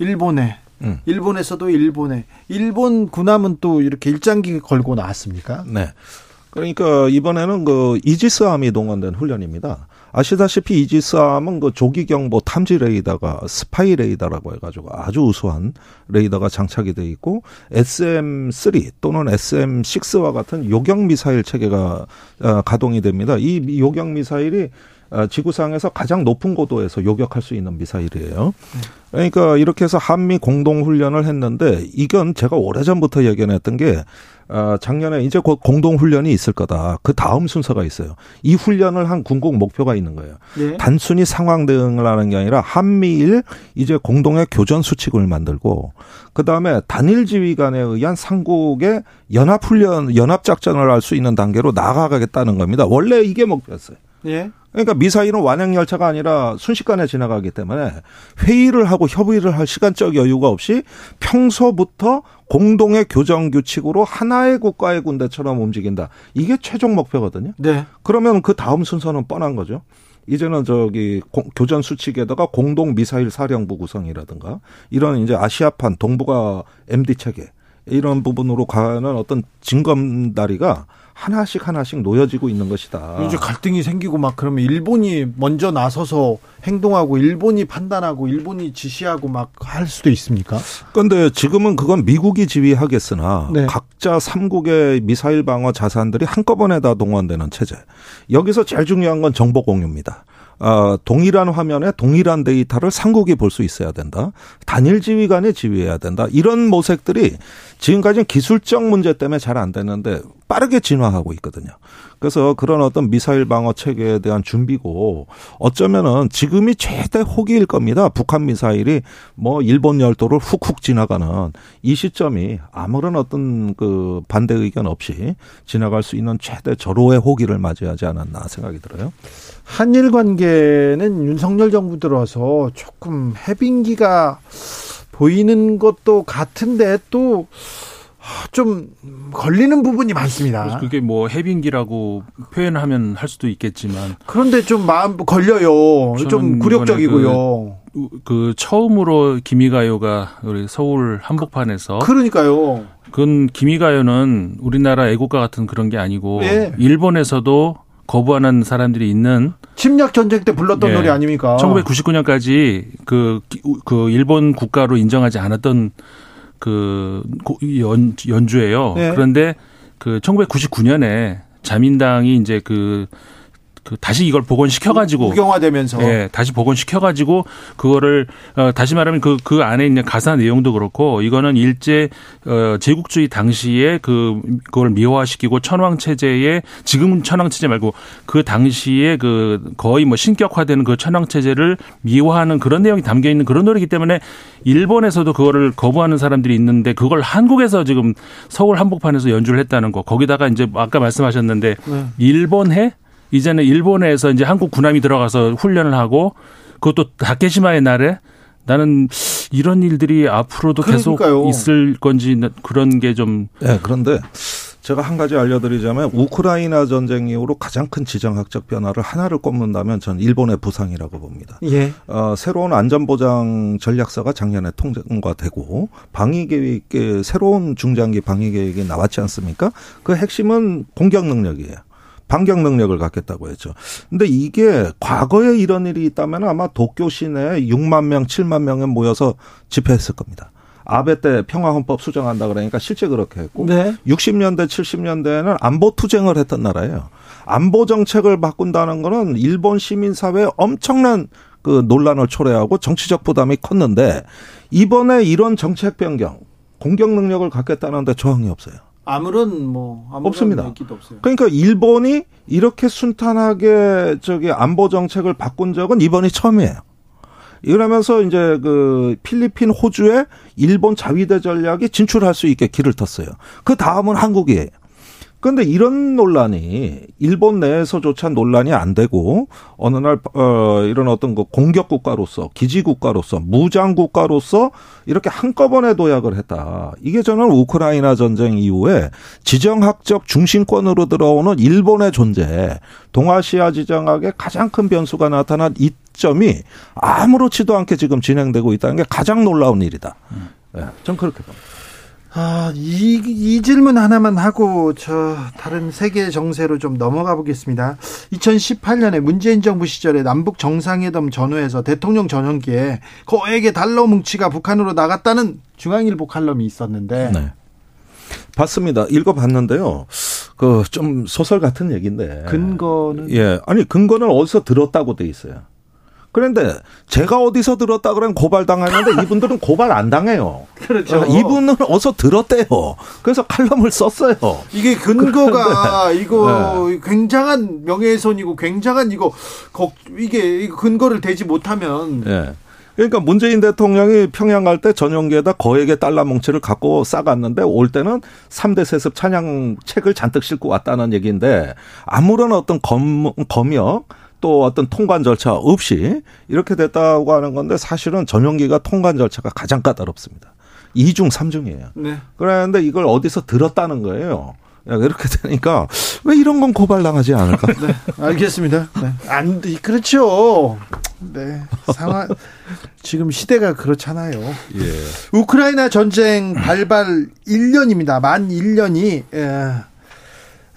일본에 음. 일본에서도 일본에 일본 군함은 또 이렇게 일장기 걸고 나왔습니까? 네. 그러니까 이번에는 그 이지스함이 동원된 훈련입니다. 아시다시피 이지스함은 그 조기경보 탐지 레이더가 스파이 레이더라고 해가지고 아주 우수한 레이더가 장착이 돼 있고 에스엠 쓰리 또는 에스엠 식스와 같은 요격 미사일 체계가 가동이 됩니다. 이 요격 미사일이 지구상에서 가장 높은 고도에서 요격할 수 있는 미사일이에요. 그러니까 이렇게 해서 한미 공동훈련을 했는데 이건 제가 오래전부터 예견했던 게 작년에 이제 곧 공동훈련이 있을 거다. 그 다음 순서가 있어요. 이 훈련을 한 궁극 목표가 있는 거예요. 네. 단순히 상황 대응을 하는 게 아니라 한미일 이제 공동의 교전 수칙을 만들고 그다음에 단일 지휘관에 의한 삼국의 연합훈련, 연합작전을 할 수 있는 단계로 나아가겠다는 겁니다. 원래 이게 목표였어요. 예. 그러니까 미사일은 완행열차가 아니라 순식간에 지나가기 때문에 회의를 하고 협의를 할 시간적 여유가 없이 평소부터 공동의 교정규칙으로 하나의 국가의 군대처럼 움직인다. 이게 최종 목표거든요. 네. 그러면 그 다음 순서는 뻔한 거죠. 이제는 저기 교전 수칙에다가 공동 미사일 사령부 구성이라든가 이런 이제 아시아판 동북아 엠디 체계 이런 부분으로 가는 어떤 징검다리가 하나씩 하나씩 놓여지고 있는 것이다. 요즘 갈등이 생기고 막 그러면 일본이 먼저 나서서 행동하고 일본이 판단하고 일본이 지시하고 막 할 수도 있습니까? 그런데 지금은 그건 미국이 지휘하겠으나 네. 각자 삼국의 미사일 방어 자산들이 한꺼번에 다 동원되는 체제. 여기서 제일 중요한 건 정보 공유입니다. 어, 동일한 화면에 동일한 데이터를 삼국이 볼 수 있어야 된다. 단일 지휘관이 지휘해야 된다. 이런 모색들이 지금까지는 기술적 문제 때문에 잘 안 됐는데 빠르게 진화하고 있거든요. 그래서 그런 어떤 미사일 방어 체계에 대한 준비고 어쩌면은 지금이 최대 호기일 겁니다. 북한 미사일이 뭐 일본 열도를 훅훅 지나가는 이 시점이 아무런 어떤 그 반대 의견 없이 지나갈 수 있는 최대 절호의 호기를 맞이하지 않았나 생각이 들어요. 한일 관계는 윤석열 정부 들어서 조금 해빙기가 보이는 것도 같은데 또 좀 걸리는 부분이 많습니다. 그게 뭐 해빙기라고 표현하면 할 수도 있겠지만 그런데 좀 마음 걸려요. 좀 굴욕적이고요. 그, 그 처음으로 기미가요가 우리 서울 한복판에서 그러니까요. 그건 기미가요는 우리나라 애국가 같은 그런 게 아니고 네. 일본에서도 거부하는 사람들이 있는 침략 전쟁 때 불렀던 예. 노래 아닙니까? 천구백구십구 년까지 그, 그 일본 국가로 인정하지 않았던 그 연, 연주예요. 예. 그런데 그 천구백구십구 년에 자민당이 이제 그, 그 다시 이걸 복원시켜가지고 국영화되면서 예, 다시 복원시켜가지고 그거를 어, 다시 말하면 그, 그 안에 있는 가사 내용도 그렇고 이거는 일제 어, 제국주의 당시에 그 그걸 미화시키고 천황 체제에 지금 천황 체제 말고 그 당시에 그 거의 뭐 신격화되는 그 천황 체제를 미화하는 그런 내용이 담겨 있는 그런 노래이기 때문에 일본에서도 그거를 거부하는 사람들이 있는데 그걸 한국에서 지금 서울 한복판에서 연주를 했다는 거 거기다가 이제 아까 말씀하셨는데 네. 일본해 이제는 일본에서 이제 한국 군함이 들어가서 훈련을 하고 그것도 다케시마의 날에 나는 이런 일들이 앞으로도 그러니까요. 계속 있을 건지 그런 게 좀. 네, 그런데 제가 한 가지 알려드리자면 우크라이나 전쟁 이후로 가장 큰 지정학적 변화를 하나를 꼽는다면 전 일본의 부상이라고 봅니다. 예. 어, 새로운 안전보장 전략서가 작년에 통과되고 방위계획, 새로운 중장기 방위계획이 나왔지 않습니까? 그 핵심은 공격 능력이에요. 반격 능력을 갖겠다고 했죠. 근데 이게 과거에 이런 일이 있다면 아마 도쿄 시내에 육만 명, 칠만 명에 모여서 집회했을 겁니다. 아베 때 평화헌법 수정한다 그러니까 실제 그렇게 했고 네. 육십 년대, 칠십 년대에는 안보 투쟁을 했던 나라예요. 안보 정책을 바꾼다는 거는 일본 시민사회에 엄청난 그 논란을 초래하고 정치적 부담이 컸는데 이번에 이런 정책 변경, 공격 능력을 갖겠다는데 저항이 없어요. 아무런 뭐 아무런 없습니다. 없어요. 그러니까 일본이 이렇게 순탄하게 저기 안보 정책을 바꾼 적은 이번이 처음이에요. 이러면서 이제 그 필리핀, 호주에 일본 자위대 전략이 진출할 수 있게 길을 텄어요. 그 다음은 한국이에요. 그런데 이런 논란이 일본 내에서조차 논란이 안 되고 어느 날 어, 이런 어떤 그 공격 국가로서 기지 국가로서 무장 국가로서 이렇게 한꺼번에 도약을 했다. 이게 저는 우크라이나 전쟁 이후에 지정학적 중심권으로 들어오는 일본의 존재, 동아시아 지정학의 가장 큰 변수가 나타난 이 점이 아무렇지도 않게 지금 진행되고 있다는 게 가장 놀라운 일이다. 네, 전 그렇게 봅니다. 아, 이, 이 질문 하나만 하고 저 다른 세계 정세로 좀 넘어가 보겠습니다. 이천십팔 년에 문재인 정부 시절에 남북 정상회담 전후에서 대통령 전용기에 거액의 달러 뭉치가 북한으로 나갔다는 중앙일보 칼럼이 있었는데 네. 봤습니다. 읽어봤는데요. 그 좀 소설 같은 얘기인데 근거는 예 아니 근거는 어디서 들었다고 돼 있어요. 그런데 제가 어디서 들었다 그러면 고발당하는데 이분들은 고발 안 당해요. 그렇죠. 이분은 어디서 들었대요. 그래서 칼럼을 썼어요. 이게 근거가 그런데. 이거 네. 굉장한 명예훼손이고 굉장한 이거 이게 근거를 대지 못하면. 네. 그러니까 문재인 대통령이 평양 갈 때 전용기에다 거액의 달러 뭉치를 갖고 싸갔는데 올 때는 삼 대 세습 찬양 책을 잔뜩 싣고 왔다는 얘기인데 아무런 어떤 검, 검역. 또 어떤 통관 절차 없이 이렇게 됐다고 하는 건데 사실은 전용기가 통관 절차가 가장 까다롭습니다. 이중 삼중이에요. 네. 그런데 이걸 어디서 들었다는 거예요. 이렇게 되니까 왜 이런 건 고발당하지 않을까? 네. 알겠습니다. 네. 안 그렇죠. 네. 상황 지금 시대가 그렇잖아요. 예. 우크라이나 전쟁 발발 일 년입니다. 만 일 년이 예.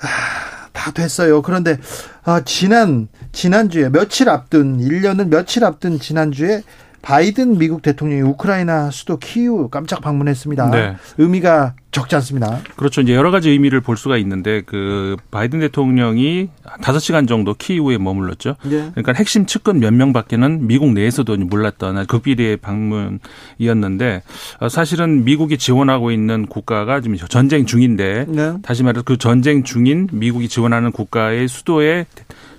아, 다 됐어요. 그런데 아, 지난 지난주에 며칠 앞둔 일 년은 며칠 앞둔 지난주에 바이든 미국 대통령이 우크라이나 수도 키이우 깜짝 방문했습니다. 네. 의미가 적지 않습니다. 그렇죠. 이제 여러 가지 의미를 볼 수가 있는데 그 바이든 대통령이 다섯 시간 정도 키이우에 머물렀죠. 네. 그러니까 핵심 측근 몇 명밖에는 미국 내에서도 몰랐던 극비리의 방문이었는데 사실은 미국이 지원하고 있는 국가가 지금 전쟁 중인데 네. 다시 말해서 그 전쟁 중인 미국이 지원하는 국가의 수도에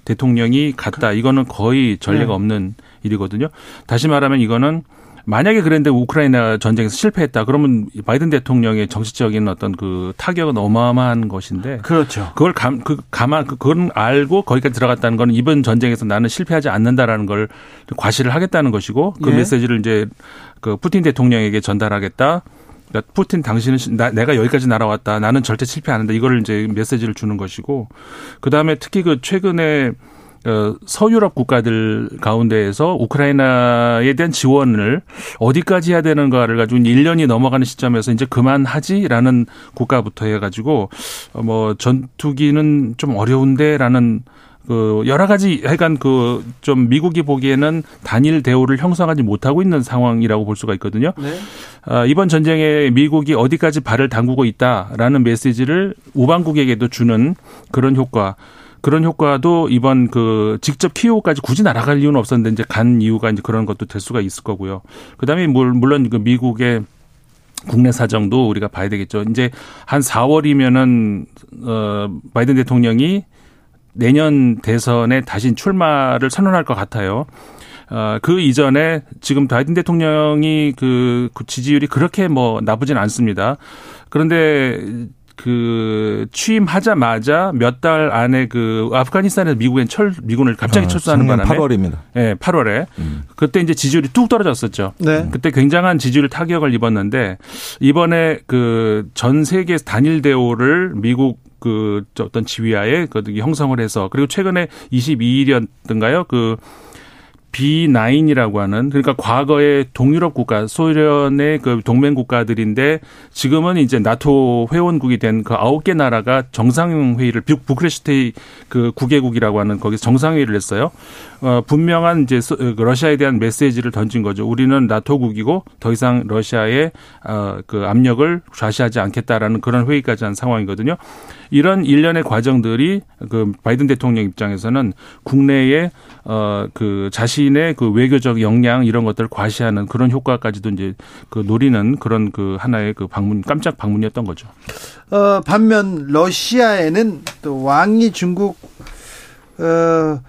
대통령이 갔다. 이거는 거의 전례가 네. 없는 일이거든요. 다시 말하면 이거는 만약에 그랬는데 우크라이나 전쟁에서 실패했다. 그러면 바이든 대통령의 정치적인 어떤 그 타격은 어마어마한 것인데. 그렇죠. 그걸 감, 그, 가만, 그건 알고 거기까지 들어갔다는 건 이번 전쟁에서 나는 실패하지 않는다라는 걸 과시를 하겠다는 것이고 그 예. 메시지를 이제 그 푸틴 대통령에게 전달하겠다. 그러니까 푸틴 당신은 나, 내가 여기까지 날아왔다. 나는 절대 실패 안 한다. 이걸 이제 메시지를 주는 것이고 그 다음에 특히 그 최근에 서유럽 국가들 가운데에서 우크라이나에 대한 지원을 어디까지 해야 되는가를 가지고 일 년이 넘어가는 시점에서 이제 그만하지라는 국가부터 해가지고 뭐 전투기는 좀 어려운데라는 그 여러 가지 약간 그 좀 미국이 보기에는 단일 대우를 형성하지 못하고 있는 상황이라고 볼 수가 있거든요. 네. 아, 이번 전쟁에 미국이 어디까지 발을 담그고 있다라는 메시지를 우방국에게도 주는 그런 효과. 그런 효과도 이번 그 직접 키이우까지 굳이 날아갈 이유는 없었는데 이제 간 이유가 이제 그런 것도 될 수가 있을 거고요. 그 다음에 물론 그 미국의 국내 사정도 우리가 봐야 되겠죠. 이제 한 사월이면은, 어, 바이든 대통령이 내년 대선에 다시 출마를 선언할 것 같아요. 그 이전에 지금 바이든 대통령이 그 지지율이 그렇게 뭐 나쁘진 않습니다. 그런데 그 취임하자마자 몇 달 안에 그 아프가니스탄에서 미국엔 철 미군을 갑자기 아, 철수하는 바람에 팔월입니다. 네, 팔월에 음. 그때 이제 지지율이 뚝 떨어졌었죠. 네. 그때 굉장한 지지율 타격을 입었는데 이번에 그 전 세계 단일 대오를 미국 그 어떤 지휘하에 그 형성을 해서 그리고 최근에 이십이일이었던가요? 그 비구이라고 하는 그러니까 과거의 동유럽 국가 소련의 그 동맹 국가들인데 지금은 이제 나토 회원국이 된 그 아홉 개 나라가 정상회의를 부크레슈티 그 구개국이라고 하는 거기서 정상회의를 했어요. 어, 분명한 이제 러시아에 대한 메시지를 던진 거죠. 우리는 나토국이고 더 이상 러시아의 어, 그 압력을 좌시하지 않겠다라는 그런 회의까지 한 상황이거든요. 이런 일련의 과정들이 그 바이든 대통령 입장에서는 국내에 어, 그 자신의 그 외교적 역량 이런 것들을 과시하는 그런 효과까지도 이제 그 노리는 그런 그 하나의 그 방문 깜짝 방문이었던 거죠. 어, 반면 러시아에는 또 왕이 중국 어,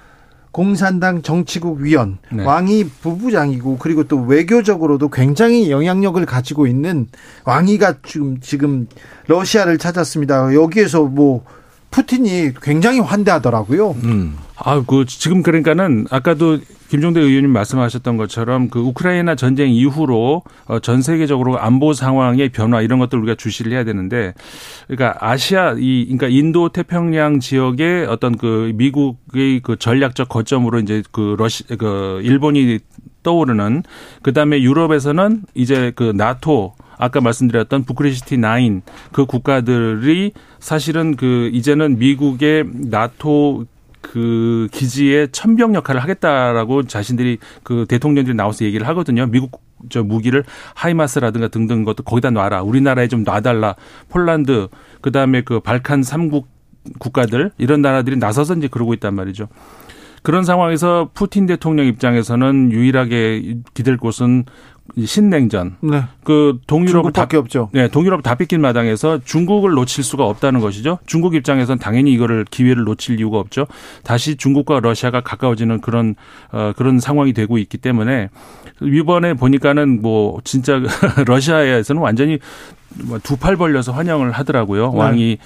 공산당 정치국 위원 네. 왕이 부부장이고 그리고 또 외교적으로도 굉장히 영향력을 가지고 있는 왕이가 지금 지금 러시아를 찾았습니다. 여기에서 뭐 푸틴이 굉장히 환대하더라고요. 음. 아, 그 지금 그러니까는 아까도 김종대 의원님 말씀하셨던 것처럼 그 우크라이나 전쟁 이후로 전 세계적으로 안보 상황의 변화 이런 것들 우리가 주시를 해야 되는데, 그러니까 아시아 이 그러니까 인도 태평양 지역의 어떤 그 미국의 그 전략적 거점으로 이제 그 러시 그 일본이 떠오르는 그 다음에 유럽에서는 이제 그 나토 아까 말씀드렸던 부크레슈티 나인 그 국가들이 사실은 그 이제는 미국의 나토 그 기지의 천병 역할을 하겠다라고 자신들이 그 대통령들이 나와서 얘기를 하거든요. 미국 저 무기를 하이마스라든가 등등 것도 거기다 놔라. 우리나라에 좀 놔달라. 폴란드 그다음에 그 발칸 삼 국 국가들 이런 나라들이 나서서 이제 그러고 있단 말이죠. 그런 상황에서 푸틴 대통령 입장에서는 유일하게 기댈 곳은 신냉전. 네. 그 동유럽을 다, 없죠. 네, 동유럽을 다 뺏긴 마당에서 중국을 놓칠 수가 없다는 것이죠. 중국 입장에서는 당연히 이거를 기회를 놓칠 이유가 없죠. 다시 중국과 러시아가 가까워지는 그런 어, 그런 상황이 되고 있기 때문에 이번에 보니까는 뭐 진짜 러시아에서는 완전히 두 팔 벌려서 환영을 하더라고요. 네. 왕이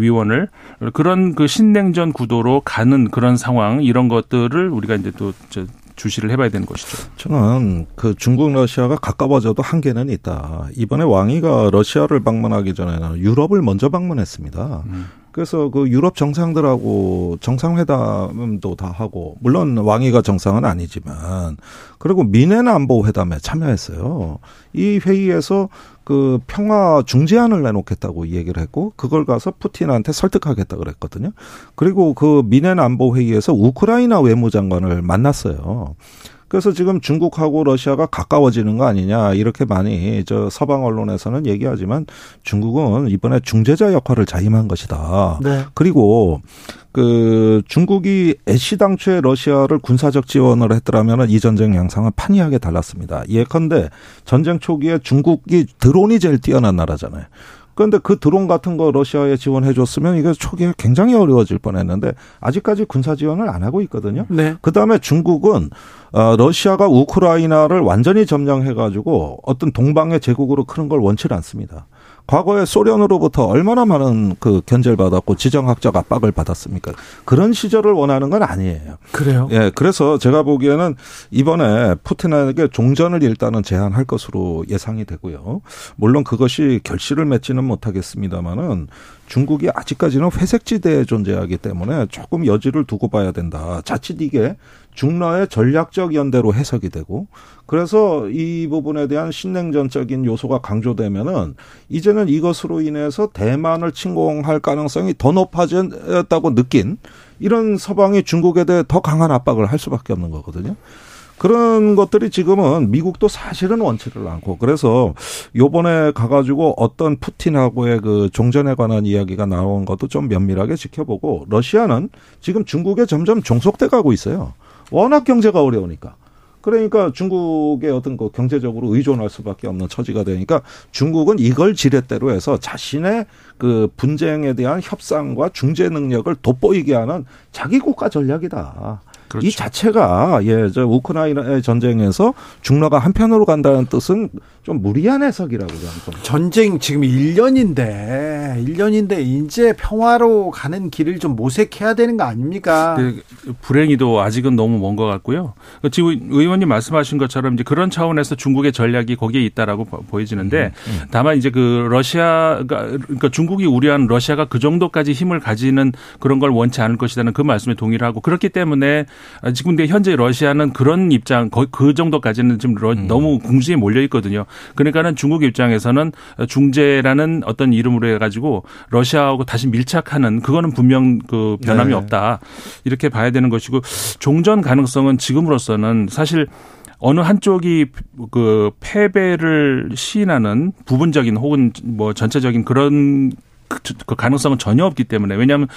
위원을 그런 그 신냉전 구도로 가는 그런 상황 이런 것들을 우리가 이제 또 저 주시를 해봐야 되는 것이죠. 저는 그 중국 러시아가 가까워져도 한계는 있다. 이번에 왕이가 러시아를 방문하기 전에는 유럽을 먼저 방문했습니다. 음. 그래서 그 유럽 정상들하고 정상회담도 다 하고, 물론 왕이가 정상은 아니지만, 그리고 미네나 안보회담에 참여했어요. 이 회의에서 그 평화 중재안을 내놓겠다고 얘기를 했고, 그걸 가서 푸틴한테 설득하겠다 그랬거든요. 그리고 그 미네나 안보회의에서 우크라이나 외무장관을 만났어요. 그래서 지금 중국하고 러시아가 가까워지는 거 아니냐 이렇게 많이 저 서방 언론에서는 얘기하지만 중국은 이번에 중재자 역할을 자임한 것이다. 네. 그리고 그 중국이 애시당초에 러시아를 군사적 지원을 했더라면 이 전쟁 양상은 판이하게 달랐습니다. 예컨대 전쟁 초기에 중국이 드론이 제일 뛰어난 나라잖아요. 그런데 그 드론 같은 거 러시아에 지원해줬으면 이게 초기에 굉장히 어려워질 뻔했는데 아직까지 군사 지원을 안 하고 있거든요. 네. 그다음에 중국은 러시아가 우크라이나를 완전히 점령해가지고 어떤 동방의 제국으로 크는 걸 원치 않습니다. 과거에 소련으로부터 얼마나 많은 그 견제를 받았고 지정학적 압박을 받았습니까? 그런 시절을 원하는 건 아니에요. 그래요? 예, 그래서 제가 보기에는 이번에 푸틴에게 종전을 일단은 제안할 것으로 예상이 되고요. 물론 그것이 결실을 맺지는 못하겠습니다만은 중국이 아직까지는 회색지대에 존재하기 때문에 조금 여지를 두고 봐야 된다. 자칫 이게 중러의 전략적 연대로 해석이 되고, 그래서 이 부분에 대한 신냉전적인 요소가 강조되면은 이제는 이것으로 인해서 대만을 침공할 가능성이 더 높아졌다고 느낀 이런 서방이 중국에 대해 더 강한 압박을 할 수밖에 없는 거거든요. 그런 것들이 지금은 미국도 사실은 원치를 않고, 그래서 요번에 가가지고 어떤 푸틴하고의 그 종전에 관한 이야기가 나온 것도 좀 면밀하게 지켜보고, 러시아는 지금 중국에 점점 종속돼 가고 있어요. 워낙 경제가 어려우니까. 그러니까 중국에 어떤 그 경제적으로 의존할 수밖에 없는 처지가 되니까 중국은 이걸 지렛대로 해서 자신의 그 분쟁에 대한 협상과 중재 능력을 돋보이게 하는 자기 국가 전략이다. 그렇죠. 이 자체가 예, 저 우크라이나의 전쟁에서 중러가 한편으로 간다는 뜻은 좀 무리한 해석이라고 저는. 전쟁 지금 일 년인데 일 년인데 이제 평화로 가는 길을 좀 모색해야 되는 거 아닙니까? 네, 불행히도 아직은 너무 먼 것 같고요. 지금 의원님 말씀하신 것처럼 이제 그런 차원에서 중국의 전략이 거기에 있다라고 보여지는데, 음, 음. 다만 이제 그 러시아가, 그러니까 중국이 우려한 러시아가 그 정도까지 힘을 가지는 그런 걸 원치 않을 것이라는 그 말씀에 동의를 하고, 그렇기 때문에 지금 근데 현재 러시아는 그런 입장, 거의 그 정도까지는 지금 러, 너무 궁지에 몰려 있거든요. 그러니까는 중국 입장에서는 중재라는 어떤 이름으로 해가지고 러시아하고 다시 밀착하는, 그거는 분명 그 변함이 네. 없다. 이렇게 봐야 되는 것이고, 종전 가능성은 지금으로서는 사실 어느 한쪽이 그 패배를 시인하는 부분적인 혹은 뭐 전체적인 그런 그 가능성은 전혀 없기 때문에, 왜냐하면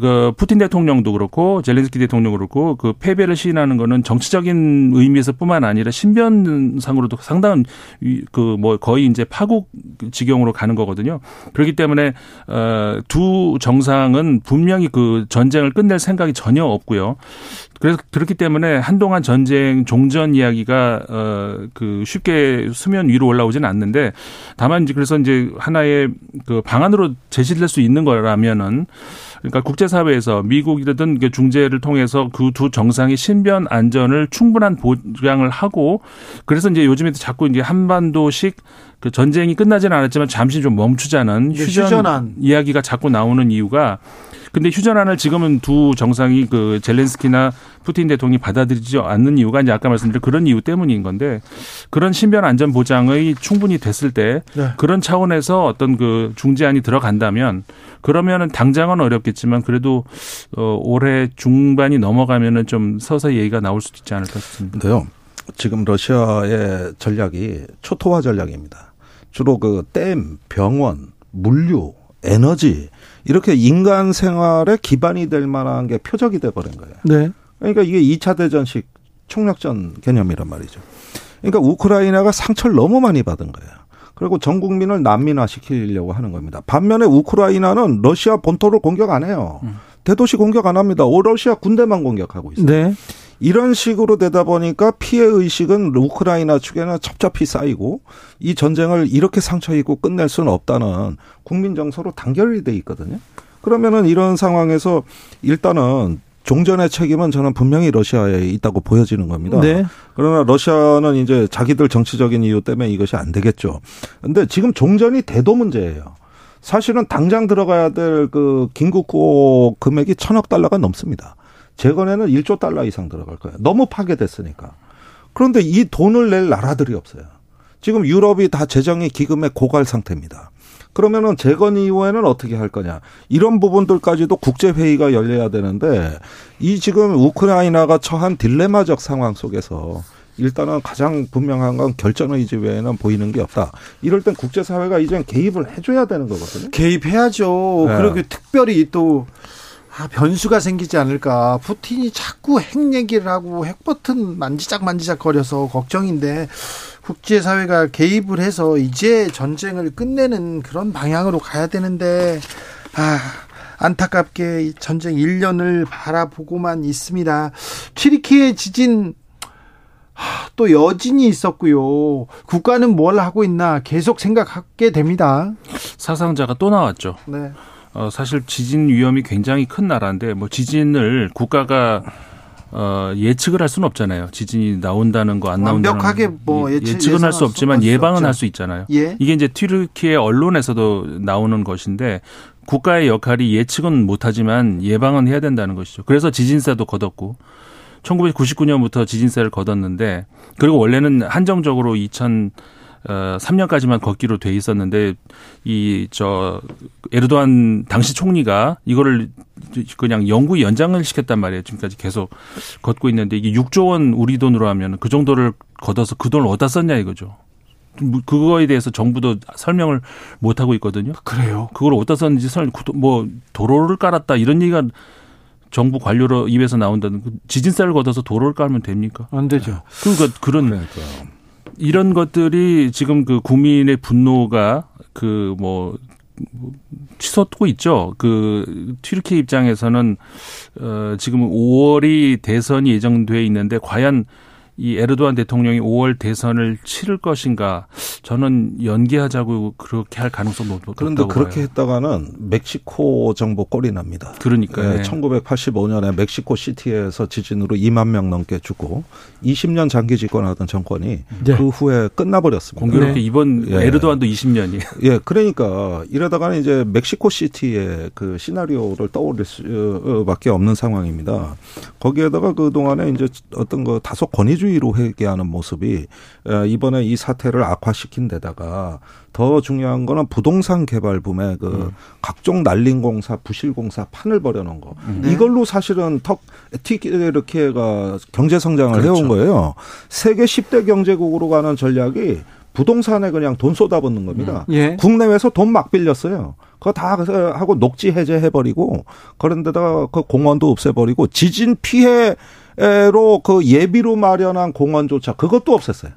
그 푸틴 대통령도 그렇고 젤렌스키 대통령도 그렇고 그 패배를 시인하는 거는 정치적인 의미에서뿐만 아니라 신변상으로도 상당한 그 뭐 거의 이제 파국 지경으로 가는 거거든요. 그렇기 때문에 두 정상은 분명히 그 전쟁을 끝낼 생각이 전혀 없고요. 그래서 그렇기 때문에 한동안 전쟁 종전 이야기가 그 쉽게 수면 위로 올라오지는 않는데, 다만 이제 그래서 이제 하나의 그 방안으로 제시될 수 있는 거라면은, 그러니까 국제사회에서 미국이든 중재를 통해서 그 두 정상의 신변 안전을 충분한 보장을 하고, 그래서 이제 요즘에도 자꾸 이제 한반도식 그 전쟁이 끝나지는 않았지만 잠시 좀 멈추자는 휴전, 휴전한 이야기가 자꾸 나오는 이유가, 근데 휴전안을 지금은 두 정상이 그 젤렌스키나 푸틴 대통령이 받아들이지 않는 이유가 이제 아까 말씀드린 그런 이유 때문인 건데, 그런 신변 안전 보장이 충분히 됐을 때 네. 그런 차원에서 어떤 그 중재안이 들어간다면, 그러면은 당장은 어렵겠지만 그래도 어, 올해 중반이 넘어가면은 좀 서서히 얘기가 나올 수도 있지 않을까 싶습니다. 네요. 지금 러시아의 전략이 초토화 전략입니다. 주로 그 댐, 병원, 물류, 에너지, 이렇게 인간 생활에 기반이 될 만한 게 표적이 돼버린 거예요. 네. 그러니까 이게 이 차 대전식 총력전 개념이란 말이죠. 그러니까 우크라이나가 상처를 너무 많이 받은 거예요. 그리고 전 국민을 난민화시키려고 하는 겁니다. 반면에 우크라이나는 러시아 본토를 공격 안 해요. 음. 대도시 공격 안 합니다. 오, 러시아 군대만 공격하고 있어요. 네. 이런 식으로 되다 보니까 피해 의식은 우크라이나 측에는 첩첩히 쌓이고, 이 전쟁을 이렇게 상처 입고 끝낼 수는 없다는 국민 정서로 단결이 돼 있거든요. 그러면은 이런 상황에서 일단은 종전의 책임은 저는 분명히 러시아에 있다고 보여지는 겁니다. 네. 그러나 러시아는 이제 자기들 정치적인 이유 때문에 이것이 안 되겠죠. 근데 지금 종전이 대도 문제예요. 사실은 당장 들어가야 될 그 긴급고 금액이 천억 달러가 넘습니다. 재건에는 일조 달러 이상 들어갈 거예요. 너무 파괴됐으니까. 그런데 이 돈을 낼 나라들이 없어요. 지금 유럽이 다 재정이 기금에 고갈 상태입니다. 그러면은 재건 이후에는 어떻게 할 거냐. 이런 부분들까지도 국제회의가 열려야 되는데, 이 지금 우크라이나가 처한 딜레마적 상황 속에서 일단은 가장 분명한 건 결전 의지 외에는 보이는 게 없다. 이럴 땐 국제사회가 이젠 개입을 해줘야 되는 거거든요. 개입해야죠. 네. 그리고 특별히 또 아, 변수가 생기지 않을까. 푸틴이 자꾸 핵 얘기를 하고 핵버튼 만지작 만지작 거려서 걱정인데, 국제사회가 개입을 해서 이제 전쟁을 끝내는 그런 방향으로 가야 되는데, 아, 안타깝게 전쟁 일 년을 바라보고만 있습니다. 튀르키예 지진 하, 또 여진이 있었고요. 국가는 뭘 하고 있나 계속 생각하게 됩니다. 사상자가 또 나왔죠. 네. 어, 사실 지진 위험이 굉장히 큰 나라인데, 뭐 지진을 국가가 어, 예측을 할 수는 없잖아요. 지진이 나온다는 거 안 나온다는 거 완벽하게 뭐 예측, 예측은 할 수 없지만 예방은 할 수 있잖아요. 예? 이게 이제 튀르키예 언론에서도 나오는 것인데, 국가의 역할이 예측은 못하지만 예방은 해야 된다는 것이죠. 그래서 지진세도 거뒀고, 천구백구십구년부터 지진세를 거뒀는데, 그리고 원래는 한정적으로 이천삼년까지만 걷기로 돼 있었는데, 이 저 에르도안 당시 총리가 이거를 그냥 영구 연장을 시켰단 말이에요. 지금까지 계속 걷고 있는데, 이게 육조 원 우리 돈으로 하면 그 정도를 걷어서 그 돈을 어디다 썼냐 이거죠. 그거에 대해서 정부도 설명을 못 하고 있거든요. 그래요. 그걸 어디다 썼는지 설명, 뭐 도로를 깔았다 이런 얘기가 정부 관료로 입에서 나온다는, 지진세를 걷어서 도로를 깔면 됩니까? 안 되죠. 그러니까 그런 그러니까요. 이런 것들이 지금 그 국민의 분노가 그 뭐 치솟고 있죠. 그 튀르키예 입장에서는 어 지금 오월이 대선이 예정돼 있는데, 과연 이 에르도안 대통령이 오월 대선을 치를 것인가, 저는 연기하자고 그렇게 할 가능성도 높다고 그런데 그렇게 봐요. 했다가는 멕시코 정부 꼴이 납니다. 그러니까요. 네, 천구백팔십오년에 멕시코 시티에서 지진으로 이만 명 넘게 죽고 이십년 장기 집권하던 정권이 네. 그 후에 끝나버렸습니다. 공교롭게 네. 이번 예. 에르도안도 이십년이에요. 예, 그러니까 이러다가는 이제 멕시코 시티의 그 시나리오를 떠올릴 수밖에 없는 상황입니다. 거기에다가 그 동안에 이제 어떤 거 다소 권위 주의로 회귀하는 모습이 이번에 이 사태를 악화시킨 데다가, 더 중요한 거는 부동산 개발 붐에 그 음. 각종 난림공사, 부실공사 판을 벌여놓은 거. 음. 이걸로 사실은 튀르키예가 경제 성장을 그렇죠. 해온 거예요. 세계 십대 경제국으로 가는 전략이 부동산에 그냥 돈 쏟아붓는 겁니다. 음. 예. 국내외에서 돈 막 빌렸어요. 그거 다 하고 녹지 해제해버리고, 그런 데다가 그 공원도 없애버리고, 지진 피해 에로 그 예비로 마련한 공원조차 그것도 없앴어요.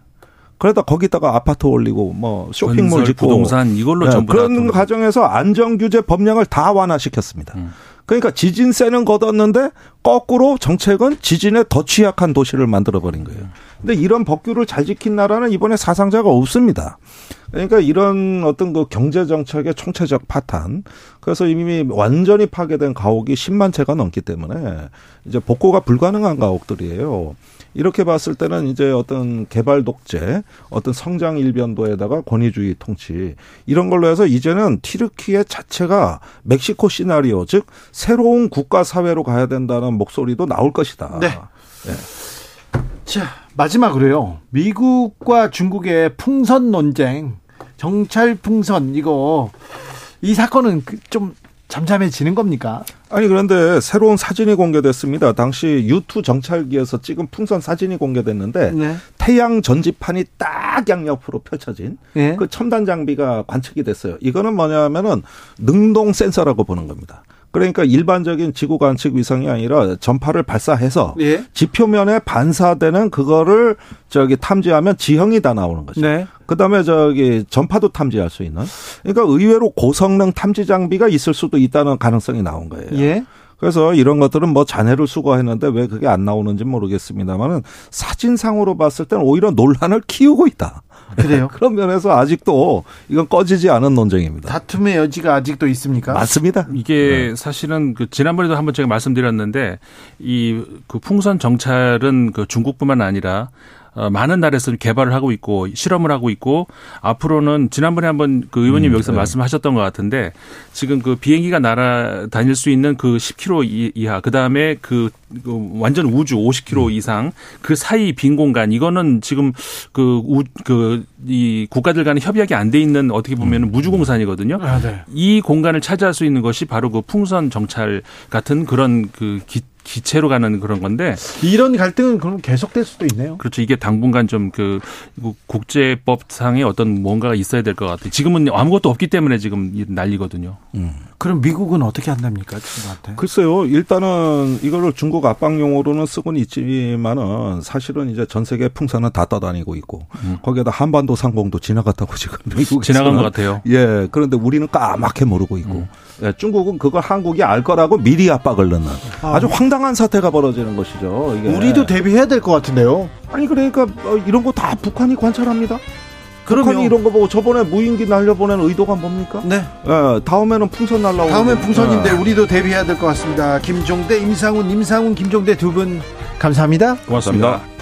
그러다 거기다가 아파트 올리고 뭐 쇼핑몰 건설, 짓고 부동산 이걸로 네, 전부 그런 과정에서 안전 규제 법령을 다 완화시켰습니다. 음. 그러니까 지진세는 걷었는데 거꾸로 정책은 지진에 더 취약한 도시를 만들어버린 거예요. 그런데 이런 법규를 잘 지킨 나라는 이번에 사상자가 없습니다. 그러니까 이런 어떤 그 경제정책의 총체적 파탄, 그래서 이미 완전히 파괴된 가옥이 십만 채가 넘기 때문에 이제 복구가 불가능한 가옥들이에요. 이렇게 봤을 때는 이제 어떤 개발 독재, 어떤 성장 일변도에다가 권위주의 통치, 이런 걸로 해서 이제는 튀르키예 자체가 멕시코 시나리오, 즉 새로운 국가 사회로 가야 된다는 목소리도 나올 것이다. 네. 네. 자, 마지막으로요. 미국과 중국의 풍선 논쟁, 정찰 풍선, 이거 이 사건은 좀 잠잠해지는 겁니까? 아니, 그런데 새로운 사진이 공개됐습니다. 당시 유투 정찰기에서 찍은 풍선 사진이 공개됐는데 네. 태양 전지판이 딱 양옆으로 펼쳐진 네. 그 첨단 장비가 관측이 됐어요. 이거는 뭐냐면은 능동 센서라고 보는 겁니다. 그러니까 일반적인 지구 관측 위성이 아니라 전파를 발사해서 예? 지표면에 반사되는 그거를 저기 탐지하면 지형이 다 나오는 거죠. 네. 그다음에 저기 전파도 탐지할 수 있는. 그러니까 의외로 고성능 탐지 장비가 있을 수도 있다는 가능성이 나온 거예요. 예? 그래서 이런 것들은 뭐 잔해를 수거했는데 왜 그게 안 나오는지 모르겠습니다만은 사진상으로 봤을 때는 오히려 논란을 키우고 있다. 그래요? 그런 면에서 아직도 이건 꺼지지 않은 논쟁입니다. 다툼의 여지가 아직도 있습니까? 맞습니다. 이게 네. 사실은 그 지난번에도 한번 제가 말씀드렸는데 이 그 풍선 정찰은 그 중국뿐만 아니라 많은 나라에서 개발을 하고 있고 실험을 하고 있고 앞으로는 지난번에 한번 그 의원님 음, 여기서 네. 말씀하셨던 것 같은데 지금 그 비행기가 날아다닐 수 있는 그 십 킬로미터 이하 그다음에 그 완전 우주 오십 킬로미터 음. 이상 그 사이 빈 공간 이거는 지금 그 우 그 이 국가들 간의 협약이 안 돼 있는 어떻게 보면은 무주공산이거든요. 아, 네. 이 공간을 차지할 수 있는 것이 바로 그 풍선 정찰 같은 그런 그 기 기체로 가는 그런 건데 이런 갈등은 그럼 계속될 수도 있네요. 그렇죠. 이게 당분간 좀 그 국제법상의 어떤 뭔가가 있어야 될 것 같아요. 지금은 아무것도 없기 때문에 지금 난리거든요. 음. 그럼 미국은 어떻게 한답니까? 같아요? 글쎄요. 일단은 이거를 중국 압박용으로는 쓰고는 있지만은 사실은 이제 전 세계 풍선은 다 떠다니고 있고 음. 거기에다 한반도 상공도 지나갔다고 지금 미국에서 지나간 것 같아요. 예. 그런데 우리는 까맣게 모르고 있고 음. 예, 중국은 그걸 한국이 알 거라고 미리 압박을 넣는 아. 아주 황당한 사태가 벌어지는 것이죠. 이게. 우리도 대비해야 될 것 같은데요. 아니 그러니까 이런 거 다 북한이 관찰합니다. 그러면 북한이 이런 거 보고 저번에 무인기 날려보낸 의도가 뭡니까? 네. 예, 다음에는 풍선 날라오고. 다음엔 풍선인데 네. 우리도 대비해야 될 것 같습니다. 김종대, 임상훈, 임상훈, 김종대 두 분 감사합니다. 고맙습니다. 고맙습니다.